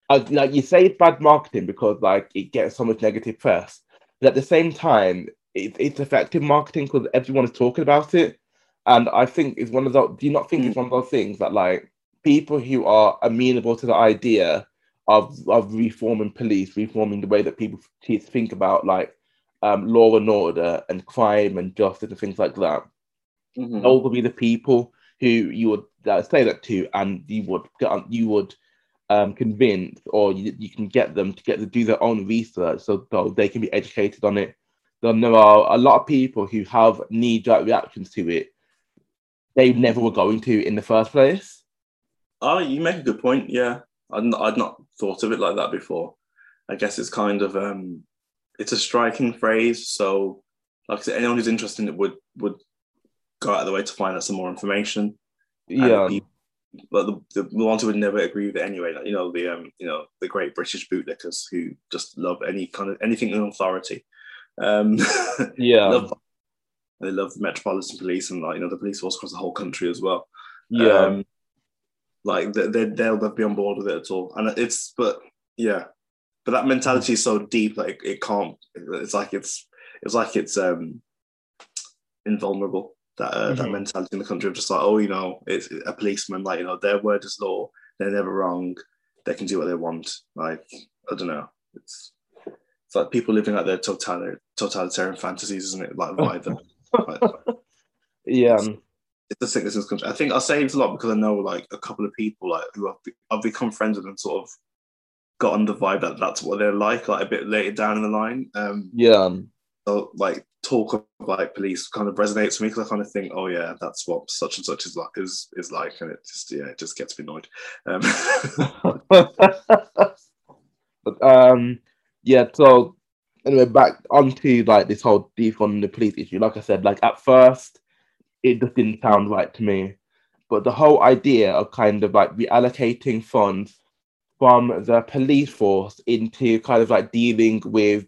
I, like you say it's bad marketing because like it gets so much negative press, but at the same time it, it's effective marketing because everyone is talking about it, and I think it's one of those. Do you not think mm. it's one of those things that like people who are amenable to the idea Of, of reforming police, reforming the way that people think about like um, law and order and crime and justice and things like that. Mm-hmm. Those will be the people who you would uh, say that to, and you would you would um, convince, or you, you can get them to get to do their own research so, so they can be educated on it. Then there are a lot of people who have knee-jerk reactions to it they never were going to in the first place. Oh, you make a good point, yeah. I'd not, I'd not thought of it like that before. I guess it's kind of um, it's a striking phrase. So, like I said, anyone who's interested in it would would go out of the way to find out some more information. Yeah, people, but the, the the ones who would never agree with it anyway, like, you know the um, you know the great British bootlickers who just love any kind of anything in authority. Um, yeah, love, they love the Metropolitan Police and like you know the police force across the whole country as well. Yeah. Um, Like they they'll be on board with it at all, and it's but yeah, but that mentality is so deep like it can't. It's like it's it's like it's um invulnerable that uh, mm-hmm. that mentality in the country of just like oh you know it's a policeman like you know their word is law, they're never wrong, they can do what they want. Like I don't know, it's it's like people living out their totalitarian totalitarian fantasies, isn't it? Like by them, like, yeah. It's, It's the sickness in this country. I think I say it a lot because I know like a couple of people like who I've, be- I've become friends with and sort of gotten the vibe that that's what they're like, like a bit later down in the line. Um, yeah. So like talk of like police kind of resonates with me because I kind of think, oh yeah, that's what such and such is like, is, is like, and it just yeah, it just gets me annoyed. Um, but um, yeah. So anyway, back onto like this whole defund the police issue. Like I said, like at first. It just didn't sound right to me. But the whole idea of kind of like reallocating funds from the police force into kind of like dealing with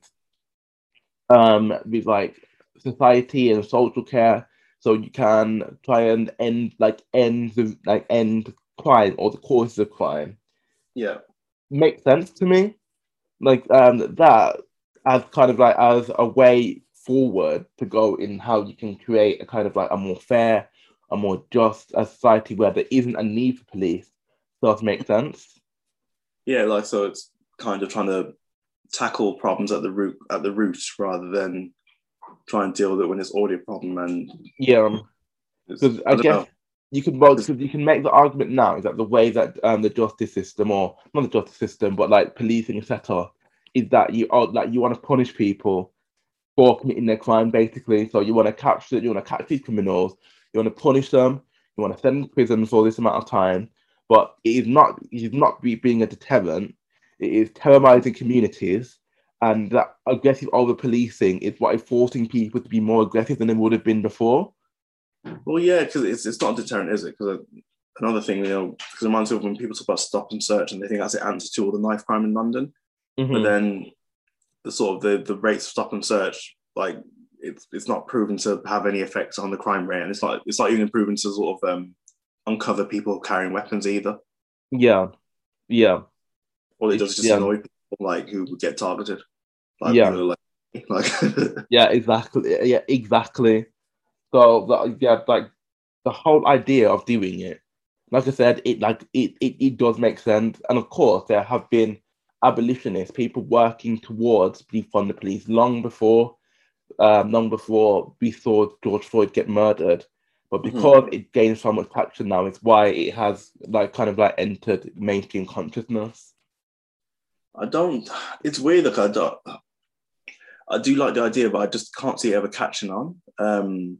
um with like society and social care, so you can try and end like end the like end crime or the causes of crime. Yeah. Makes sense to me. Like um that as kind of like as a way forward to go in how you can create a kind of like a more fair, a more just a society where there isn't a need for police. Does make sense? Yeah, like so it's kind of trying to tackle problems at the root at the root rather than try and deal with it when it's already a problem. And yeah, I, I guess know. you can well, you can make the argument now is that the way that um, the justice system, or not the justice system, but like policing is set up, is that you are like you want to punish people for committing their crime, basically. So you want to capture you want to catch these criminals, you want to punish them, you want to send them to prison for this amount of time. But it is not it is not being a deterrent. It is terrorizing communities, and that aggressive over policing is what is forcing people to be more aggressive than they would have been before. Well, yeah, because it's it's not a deterrent, is it? Because another thing, you know, because it reminds me of when people talk about stop and search, and they think that's the answer to all the knife crime in London. Mm-hmm. But then the sort of the, the rates of stop and search, like it's it's not proven to have any effects on the crime rate, and it's not it's not even proven to sort of um, uncover people carrying weapons either. Yeah, yeah. All it does is just yeah. annoy people like who would get targeted. Like, yeah, really, like, like yeah, exactly. Yeah, exactly. So yeah, like the whole idea of doing it, like I said, it like it, it it does make sense. And of course, there have been abolitionists, people working towards defund the police long before, um, long before we saw George Floyd get murdered. But because mm-hmm. it gained so much traction now, it's why it has like kind of like entered mainstream consciousness. I don't. It's weird. Like I don't. I do like the idea, but I just can't see it ever catching on. Um,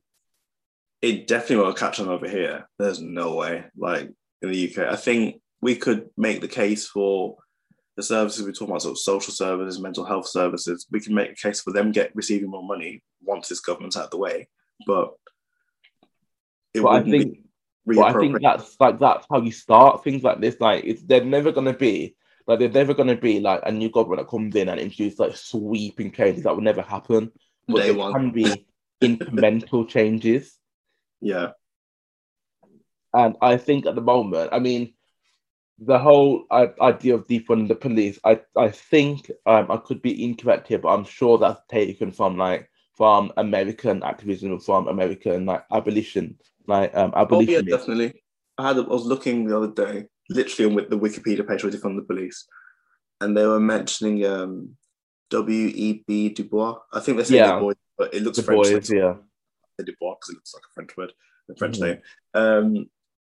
It definitely won't catch on over here. There's no way. Like in the U K, I think we could make the case for the services we're talking about, sort of social services, mental health services. We can make a case for them get receiving more money once this government's out of the way. But it but I think, be but I think that's like that's how you start things like this. Like it's they're never gonna be like they're never gonna be like a new government that comes in and introduces like sweeping changes that will never happen. But they can be incremental changes. Yeah. And I think at the moment, I mean, the whole idea of defunding the police, I, I think um, I could be incorrect here, but I'm sure that's taken from like from American activism, from American like abolition, like um, abolition. Oh yeah, definitely. I had I was looking the other day, literally on the Wikipedia page for defund the police, and they were mentioning um, W E B Du Bois. I think they say yeah. Du Bois, but it looks Du Bois, French. Yeah. Du Bois, because it looks like a French word, a French mm-hmm. name. Um,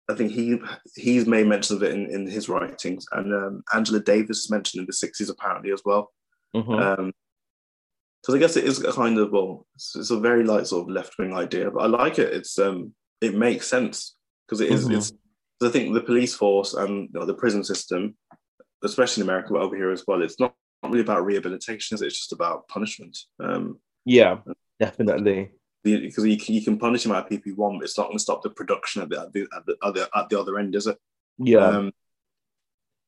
I think he he's made mention of it in, in his writings, and um, Angela Davis is mentioned in the sixties apparently as well. Because mm-hmm. um, I guess it is a kind of well, it's, it's a very light sort of left wing idea, but I like it. It's um, it makes sense because it is. Mm-hmm. It's I think the police force and you know, the prison system, especially in America, but over here as well, it's not, not really about rehabilitation. It's just about punishment. Um, yeah, definitely. Because you can, you can punish them at P P one, but it's not going to stop the production at the at the, at the, other, at the other end, is it? Yeah. Um,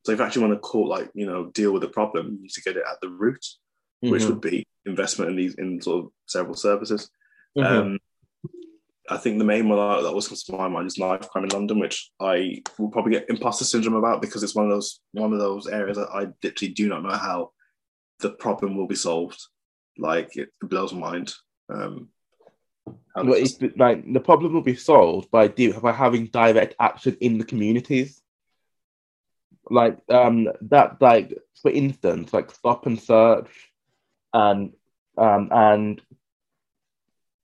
so if you actually want to call, like, you know, deal with the problem, you need to get it at the root, mm-hmm. which would be investment in these in sort of several services. Mm-hmm. Um, I think the main one that always comes to my mind is knife crime in London, which I will probably get imposter syndrome about because it's one of those one of those areas that I literally do not know how the problem will be solved. Like it blows my mind. Um, But it's like the problem will be solved by do by having direct action in the communities. Like um that like for instance, like stop and search and um and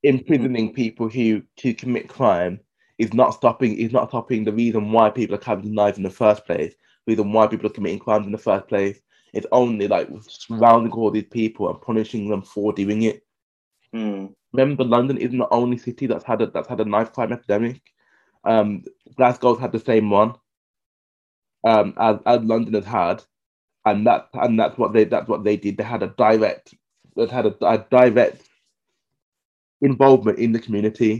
imprisoning people who to commit crime is not stopping is not stopping the reason why people are carrying knives in the first place, the reason why people are committing crimes in the first place. It's only like surrounding all these people and punishing them for doing it. Mm. Remember, London isn't the only city that's had a that's had a knife crime epidemic. Um, Glasgow's had the same one um, as, as London has had, and that and that's what they that's what they did. They had a direct that had a, a direct involvement in the community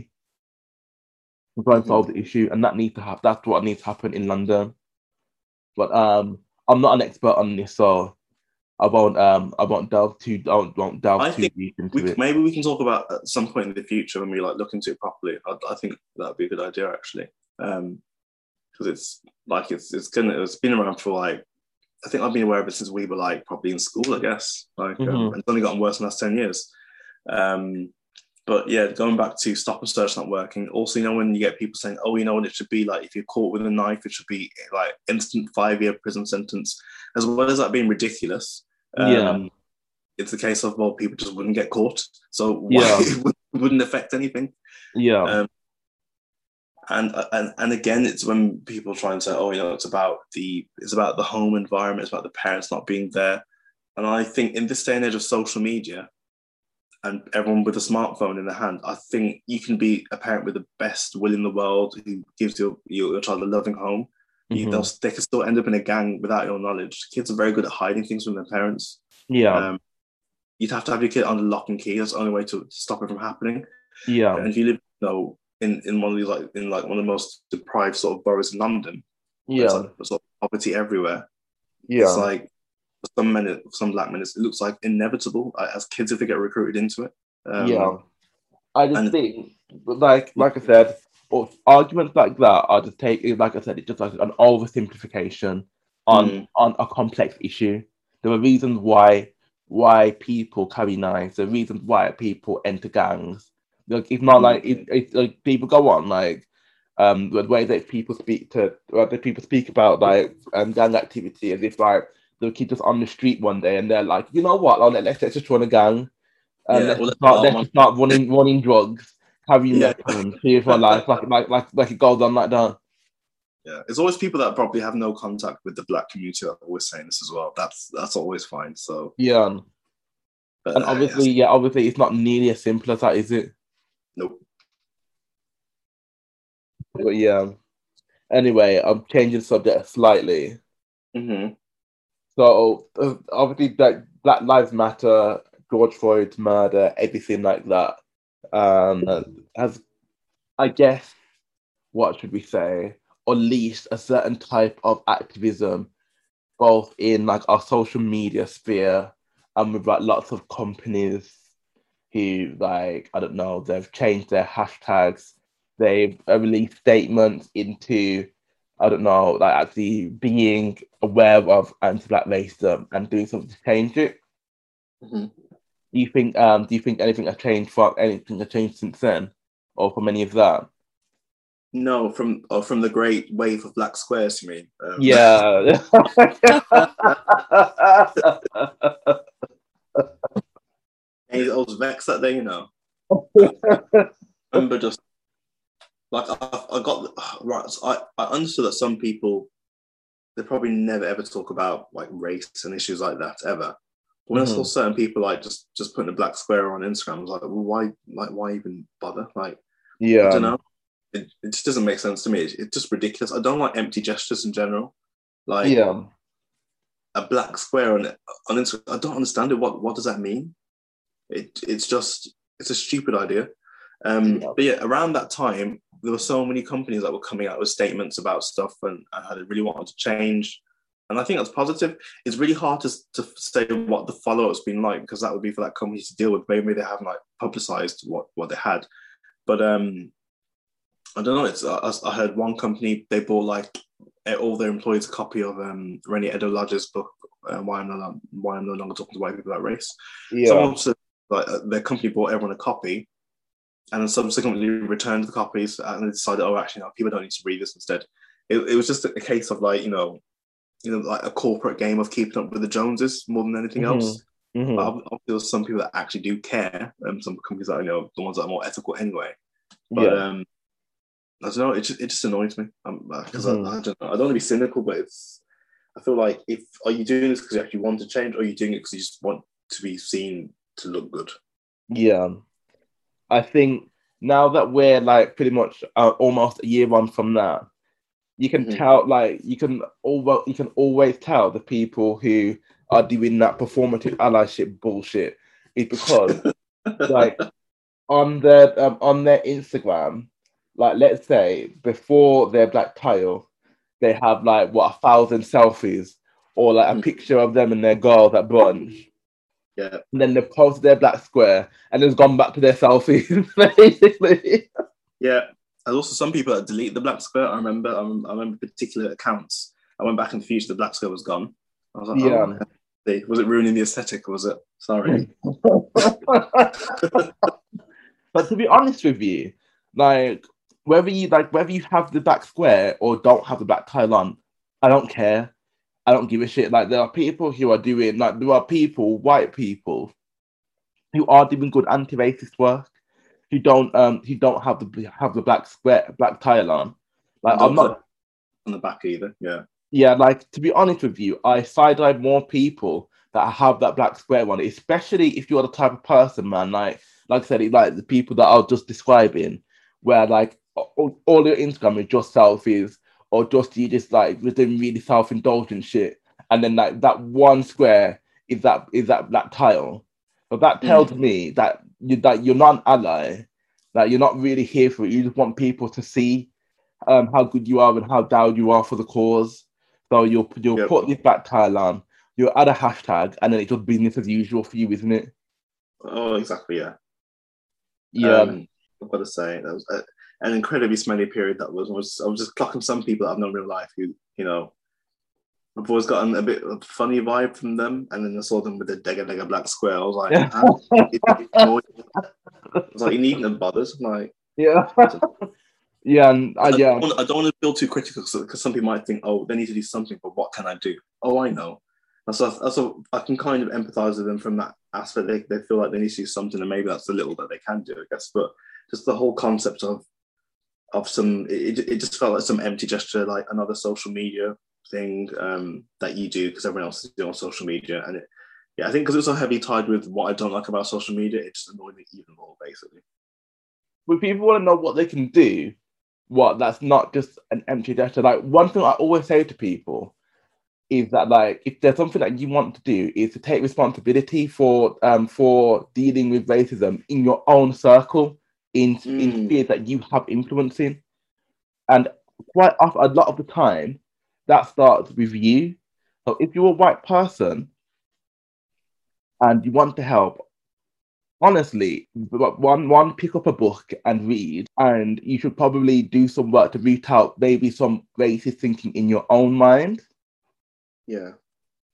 to try and solve the issue, and that needs to happen. That's what needs to happen in London. But um, I'm not an expert on this, so. I won't. Um, I won't delve too. I won't delve I too think deep into we, it. Maybe we can talk about at some point in the future when we like look into it properly. I, I think that would be a good idea actually, because um, it's like it's it's gonna it's been around for like I think I've been aware of it since we were like probably in school, I guess. Like mm-hmm. um, it's only gotten worse in the last ten years. Um, but yeah, going back to stop and search not working. Also, you know when you get people saying, "Oh, you know what? It should be like if you're caught with a knife, it should be like instant five year prison sentence," as well as that being ridiculous. Yeah, um, it's the case of well, people just wouldn't get caught, so why, yeah. it wouldn't affect anything. Yeah, um, And, and and again, it's when people try and say, oh, you know, it's about the it's about the home environment, it's about the parents not being there. And I think in this day and age of social media and everyone with a smartphone in their hand, I think you can be a parent with the best will in the world who gives your, your, your child a loving home. Mm-hmm. They'll, they can still end up in a gang without your knowledge. Kids are very good at hiding things from their parents. Yeah. Um, you'd have to have your kid under lock and key. That's the only way to stop it from happening. Yeah. And if you live, you know, In, in one of these like in like one of the most deprived sort of boroughs in London, yeah, it's like, it's sort of poverty everywhere. Yeah, it's like some men, some black men, it looks like inevitable as kids if they get recruited into it. Um, yeah, I just and, think like like I said, arguments like that are just taken. Like I said, it's just like an oversimplification on mm. on a complex issue. There are reasons why why people carry knives. There are reasons why people enter gangs. Like, it's not like it, it's like people go on like um the way that people speak to that people speak about like um, gang activity as if like the kid was on the street one day and they're like, you know what, oh, let's let's just run a gang, um, yeah, let's, well, start, let's one. start running running drugs, carrying yeah. weapons, fear for life, like like like like it goes on like that. Yeah, it's always people that probably have no contact with the black community that are always saying this as well. That's that's always fine. So yeah, but, and uh, obviously yeah. yeah, obviously it's not nearly as simple as that, is it? Nope. But yeah. Anyway, I'm changing the subject slightly. Mm-hmm. So uh, obviously, like Black Lives Matter, George Floyd's murder, everything like that. Um, has, I guess, what should we say, unleashed a certain type of activism, both in like our social media sphere and with like lots of companies who, like, I don't know, they've changed their hashtags, they've released statements into, I don't know, like actually being aware of anti-black racism and doing something to change it. Mm-hmm. Do you think um do you think anything has changed from anything has changed since then, or from any of that? No, from or from the great wave of black squares, you mean? Um... Yeah. I was vexed that day, you know. I remember just like I, I got right. So I, I understood that some people they probably never ever talk about like race and issues like that ever. But when mm-hmm. I saw certain people like just just putting a black square on Instagram, I was like, well, why like why even bother? Like, yeah, I don't know. It, it just doesn't make sense to me. It, it's just ridiculous. I don't like empty gestures in general. Like, yeah, a black square on on Instagram. I don't understand it. What what does that mean? It, it's just, it's a stupid idea. Um, yeah. But yeah, around that time, there were so many companies that were coming out with statements about stuff and, and how they really wanted to change. And I think that's positive. It's really hard to, to say what the follow-up's been like, because that would be for that company to deal with. Maybe they haven't like publicized what, what they had. But um, I don't know. It's I, I heard one company, they bought like all their employees a copy of um, Renée Edolaja's book, uh, Why I'm No, Why I'm No Longer Talking to White People About Race. Yeah. Someone said, like their company bought everyone a copy, and then subsequently returned the copies, and they decided, oh, actually, no, people don't need to read this instead. It, it was just a case of like, you know, you know, like a corporate game of keeping up with the Joneses more than anything mm-hmm. else. Mm-hmm. But obviously, there's some people that actually do care, and um, some companies that I know, the ones that are more ethical anyway. But yeah. um, I don't know, it just, it just annoys me because um, mm-hmm. I, I don't know, I don't want to be cynical, but it's I feel like if are you doing this because you actually want to change, or are you doing it because you just want to be seen to look good? Yeah, I think now that we're like pretty much uh, almost a year on from that, you can mm-hmm. tell like you can always you can always tell the people who are doing that performative allyship bullshit is because like on their um, on their Instagram, like let's say before their black tile, they have like what a thousand selfies or like a mm-hmm. picture of them and their girls at brunch. Yeah. And then they've posted their black square and it's gone back to their selfies, basically. Yeah. There's also some people that delete the black square. I remember I remember particular accounts. I went back in the future, the black square was gone. I was like, yeah. Oh, was it ruining the aesthetic, was it? Sorry. But to be honest with you, like whether you like whether you have the black square or don't have the black tile on, I don't care. I don't give a shit. Like, there are people who are doing, like, there are people, white people, who are doing good anti-racist work, who don't um who don't have the have the black square black tie alarm. Like I'm not on the back either. Yeah. Yeah, like to be honest with you, I side-eye more people that have that black square one, especially if you're the type of person, man. Like, like I said, it, like the people that I was just describing, where like all, all your Instagram is just selfies, or just you just like you're doing really self-indulgent shit, and then like that one square is that is that black tile. But that tells mm-hmm. me that you that you're not an ally, that you're not really here for it. You just want people to see um, how good you are and how down you are for the cause. So you'll you'll yep. put this black tile on. You'll add a hashtag, and then it's just business as usual for you, isn't it? Oh, exactly, yeah. Yeah. Um, I've got to say, that was a, an incredibly smelly period that was. I was, I was just clocking some people that I've known in real life who, you know, I've always gotten a bit of a funny vibe from them, and then I saw them with the Dega Dega black square. I was like, yeah. I was like, you needn't have bothers. I'm like, yeah. Yeah, and I, I, yeah. Don't, I don't want to feel too critical because some people might think, oh, they need to do something, but what can I do? Oh, I know. And so, I, so I can kind of empathise with them from that aspect. They, they feel like they need to do something, and maybe that's the little that they can do, I guess. But just the whole concept of of some, it, it just felt like some empty gesture, like another social media thing um, that you do because everyone else is doing on social media. And it, yeah, I think because it's so heavily tied with what I don't like about social media, it just annoyed me even more, basically. When people want to know what they can do, what that's not just an empty gesture. Like one thing I always say to people is that like if there's something that you want to do is to take responsibility for um for dealing with racism in your own circle, in mm. in spheres that you have influence in. And quite often, a lot of the time, that starts with you. So if you're a white person and you want to help, honestly, one one pick up a book and read, and you should probably do some work to root out maybe some racist thinking in your own mind. Yeah.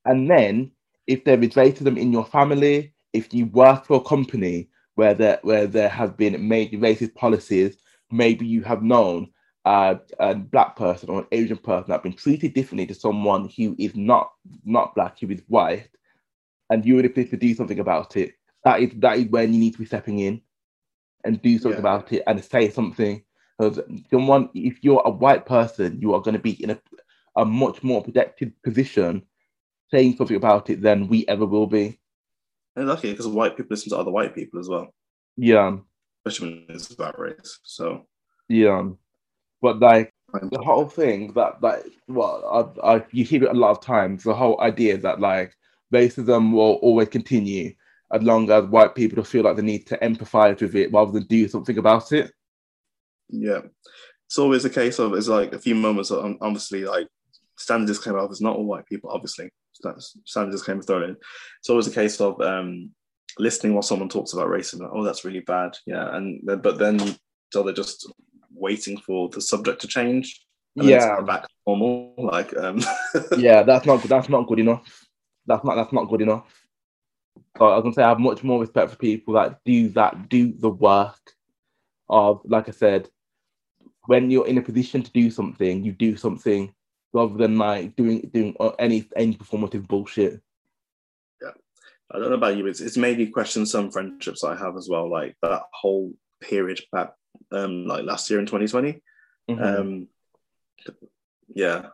And then if there is racism in your family, if you work for a company where there where there have been major racist policies, maybe you have known uh, a black person or an Asian person that have been treated differently to someone who is not not black, who is white, and you would have to do something about it. That is that is when you need to be stepping in and do something yeah. about it and say something. Because someone, if you're a white person, you are going to be in a a much more protected position saying something about it than we ever will be. And luckily, because white people listen to other white people as well. Yeah. Especially when it's about race, so. Yeah. But like, the whole thing that, like, well, I, I, you hear it a lot of times, the whole idea that like, racism will always continue as long as white people feel like they need to empathize with it rather than do something about it. Yeah. It's always a case of, it's like a few moments, of, obviously, like, standard disclaimer, it's not all white people, obviously. Standard disclaimer thrown in. It's always a case of um, listening while someone talks about racism. Like, oh, that's really bad. Yeah. And but then so they're just waiting for the subject to change. And yeah. Then it's back to normal. Like um... yeah, that's not that's not good enough. That's not that's not good enough. So I was gonna say I have much more respect for people that do that do the work of, like I said, when you're in a position to do something, you do something. Rather than like doing doing any any performative bullshit. Yeah, I don't know about you, but it's, it's made me question some friendships I have as well. Like that whole period back, um, like last year in twenty twenty. Mm-hmm. Um, yeah,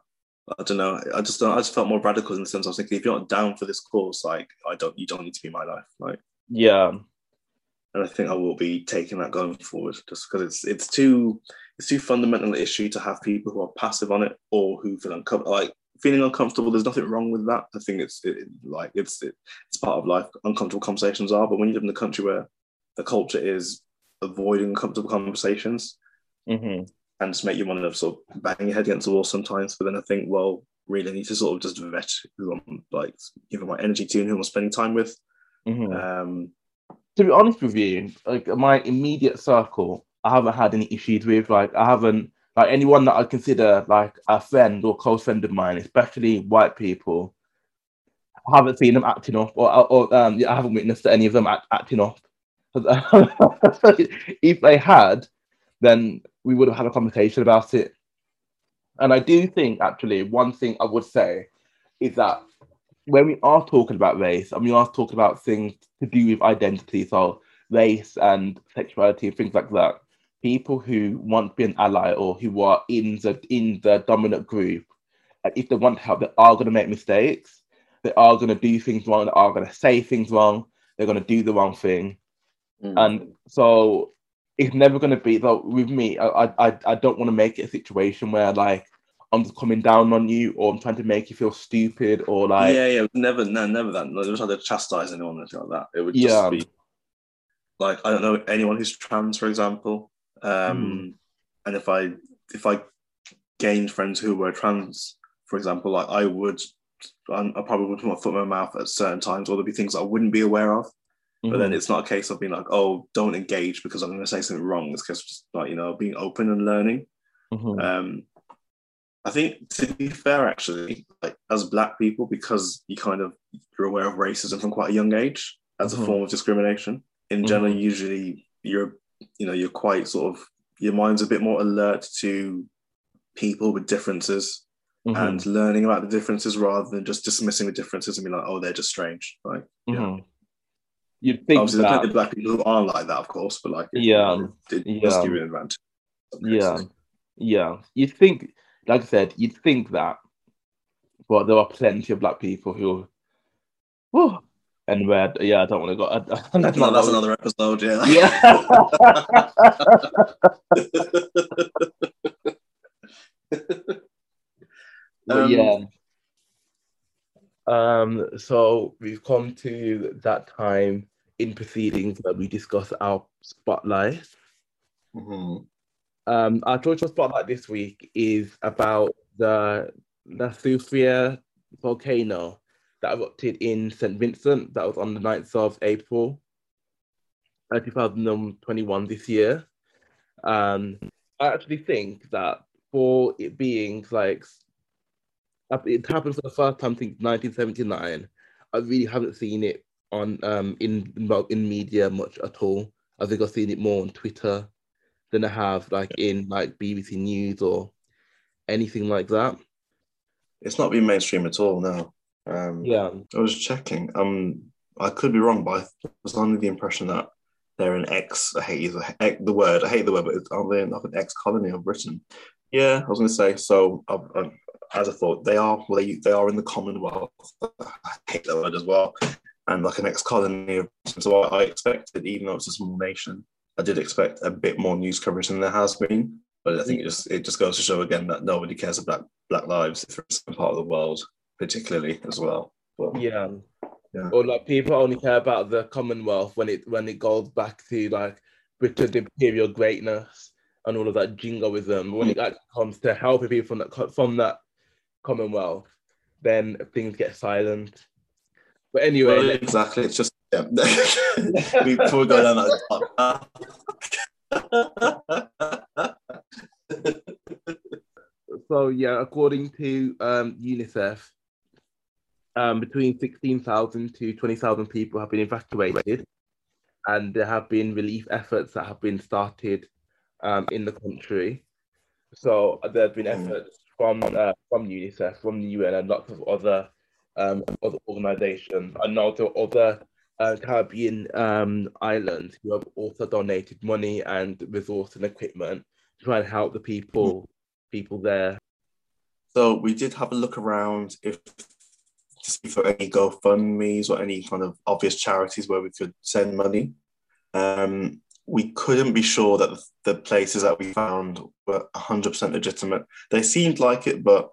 I don't know. I just I just felt more radical in the sense I was thinking, if you're not down for this course, like I don't, you don't need to be in my life. Like yeah, and I think I will be taking that going forward, just because it's it's too. It's too fundamental an issue to have people who are passive on it or who feel uncomfortable. Like feeling uncomfortable, there's nothing wrong with that. I think it's it, like it's it, it's part of life. Uncomfortable conversations are, but when you live in a country where the culture is avoiding uncomfortable conversations, mm-hmm. and just make you want to sort of bang your head against the wall sometimes. But then I think, well, really need to sort of just vet who I'm like giving my energy to and who I'm spending time with. Mm-hmm. Um, to be honest with you, like my immediate circle. I haven't had any issues with, like, I haven't, like, anyone that I consider, like, a friend or close friend of mine, especially white people, I haven't seen them acting up, or, or um, yeah, I haven't witnessed any of them act, acting up. If they had, then we would have had a conversation about it. And I do think, actually, one thing I would say is that when we are talking about race, and we are talking about things to do with identity, so race and sexuality, things like that. People who want to be an ally or who are in the in the dominant group, if they want to help, they are going to make mistakes. They are going to do things wrong. They are going to say things wrong. They're going to do the wrong thing. Mm. And so it's never going to be, though, with me, I, I, I don't want to make it a situation where, like, I'm just coming down on you or I'm trying to make you feel stupid or, like... Yeah, yeah, never, no, never that. Like, I was trying to chastise anyone or anything like that. It would just yeah. be, like, I don't know anyone who's trans, for example. Um, mm. And if I, if I gained friends who were trans, for example, like, I would... I probably would put my foot in my mouth at certain times, or there'd be things I wouldn't be aware of. Mm-hmm. But then it's not a case of being like, "Oh, don't engage because I'm going to say something wrong." It's just like, you know, being open and learning. Mm-hmm. Um, I think, to be fair, actually, like as Black people, because you kind of you're aware of racism from quite a young age as mm-hmm. a form of discrimination. In mm-hmm. general, usually you're, you know, you're quite sort of your mind's a bit more alert to people with differences. Mm-hmm. And learning about the differences rather than just dismissing the differences and being like, oh, they're just strange. Like, yeah. Mm-hmm. You'd think obviously that. There's plenty of Black people who aren't like that, of course, but like, it, yeah, it, it yeah. does give you an advantage. Yeah. Yeah. You'd think, like I said, you'd think that, but there are plenty of Black people who, oh, and where, yeah, I don't want to go. I, I, that's, no, that's another episode, yeah. Yeah. But um, yeah. Um, so we've come to that time in proceedings where we discuss our spotlight. Mm-hmm. Um, our cultural spotlight this week is about the La Soufrière volcano that erupted in Saint Vincent. That was on the ninth of April, uh, two thousand twenty-one this year. Um, I actually think that for it being like it happened for the first time since nineteen seventy-nine. I really haven't seen it on um, in in media much at all. I think I've seen it more on Twitter than I have like in like B B C News or anything like that. It's not been mainstream at all now. Um, yeah, I was checking. Um, I could be wrong, but I was under the impression that they're an ex. I hate the word. I hate the word, but it's, aren't they like an ex-colony of Britain? Yeah, I was going to say so. I've, I've, As I thought, they are well, they, they are in the Commonwealth. I hate that word as well. And like an ex-colony of Britain. So I, I expected, even though it's a small nation, I did expect a bit more news coverage than there has been. But I think it just it just goes to show again that nobody cares about Black lives in some part of the world, particularly as well. But, yeah. yeah. Or like people only care about the Commonwealth when it when it goes back to like Britain's imperial greatness and all of that jingoism. But when mm. it comes to helping people from that from that Commonwealth, then things get silent. But anyway, well, exactly. It's just yeah. we probably go down that path. So yeah, according to um, UNICEF, um, between sixteen thousand to twenty thousand people have been evacuated, and there have been relief efforts that have been started um, in the country. So there have been efforts. From uh, from UNICEF, from the U N, and lots of other um, other organisations. I know there are other uh, Caribbean um, islands who have also donated money and resources and equipment to try and help the people people there. So we did have a look around if to see for any GoFundMes or any kind of obvious charities where we could send money. Um, we couldn't be sure that the places that we found were one hundred percent legitimate. They seemed like it, but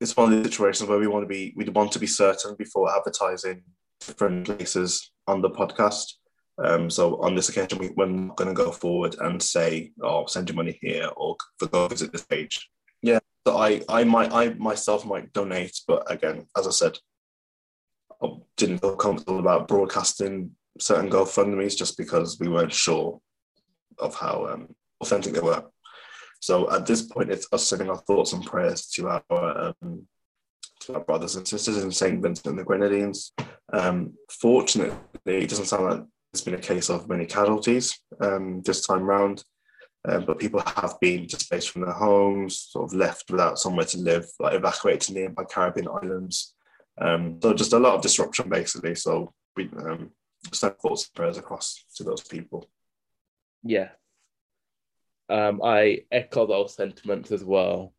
it's one of the situations where we want to be, we'd want to be certain before advertising different places on the podcast. Um, so on this occasion, we, we're not going to go forward and say, oh, send your money here or go visit this page. Yeah, so I, I might, I myself might donate, but again, as I said, I didn't feel comfortable about broadcasting certain GoFundMes just because we weren't sure of how um, authentic they were. So at this point, it's us sending our thoughts and prayers to our, um, to our brothers and sisters in Saint Vincent and the Grenadines. Um, fortunately, it doesn't sound like there's been a case of many casualties um, this time round, um, but people have been displaced from their homes, sort of left without somewhere to live, like evacuated to nearby Caribbean islands. Um, so just a lot of disruption, basically. So we... Um, send thoughts and prayers across to those people. Yeah. Um, I echo those sentiments as well.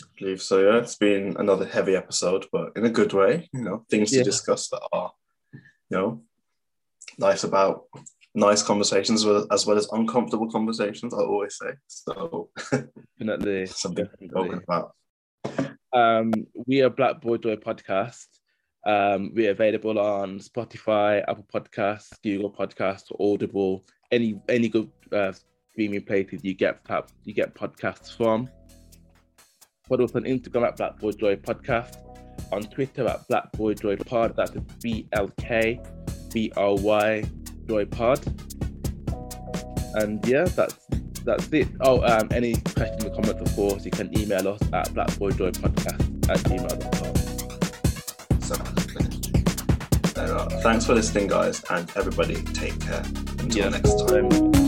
I believe so, yeah. It's been another heavy episode, but in a good way, you know, things yeah. to discuss that are, you know, nice about nice conversations as well as uncomfortable conversations, I always say. So, definitely. something definitely. Spoken about. Um, we are Black Boy Joy Podcast. Um, we're available on Spotify, Apple Podcasts, Google Podcasts, Audible, any any good uh, streaming places you get you get podcasts from. Follow us on Instagram at Black Boy Joy Podcast, on Twitter at Black Boy Joy Pod. That's B L K B R Y Joy Pod. And yeah, that's that's it. Oh, um, any questions or comments, of course, you can email us at blackboyjoypodcast at gmail dot com. Thanks for listening, guys, and everybody take care until yeah. next time.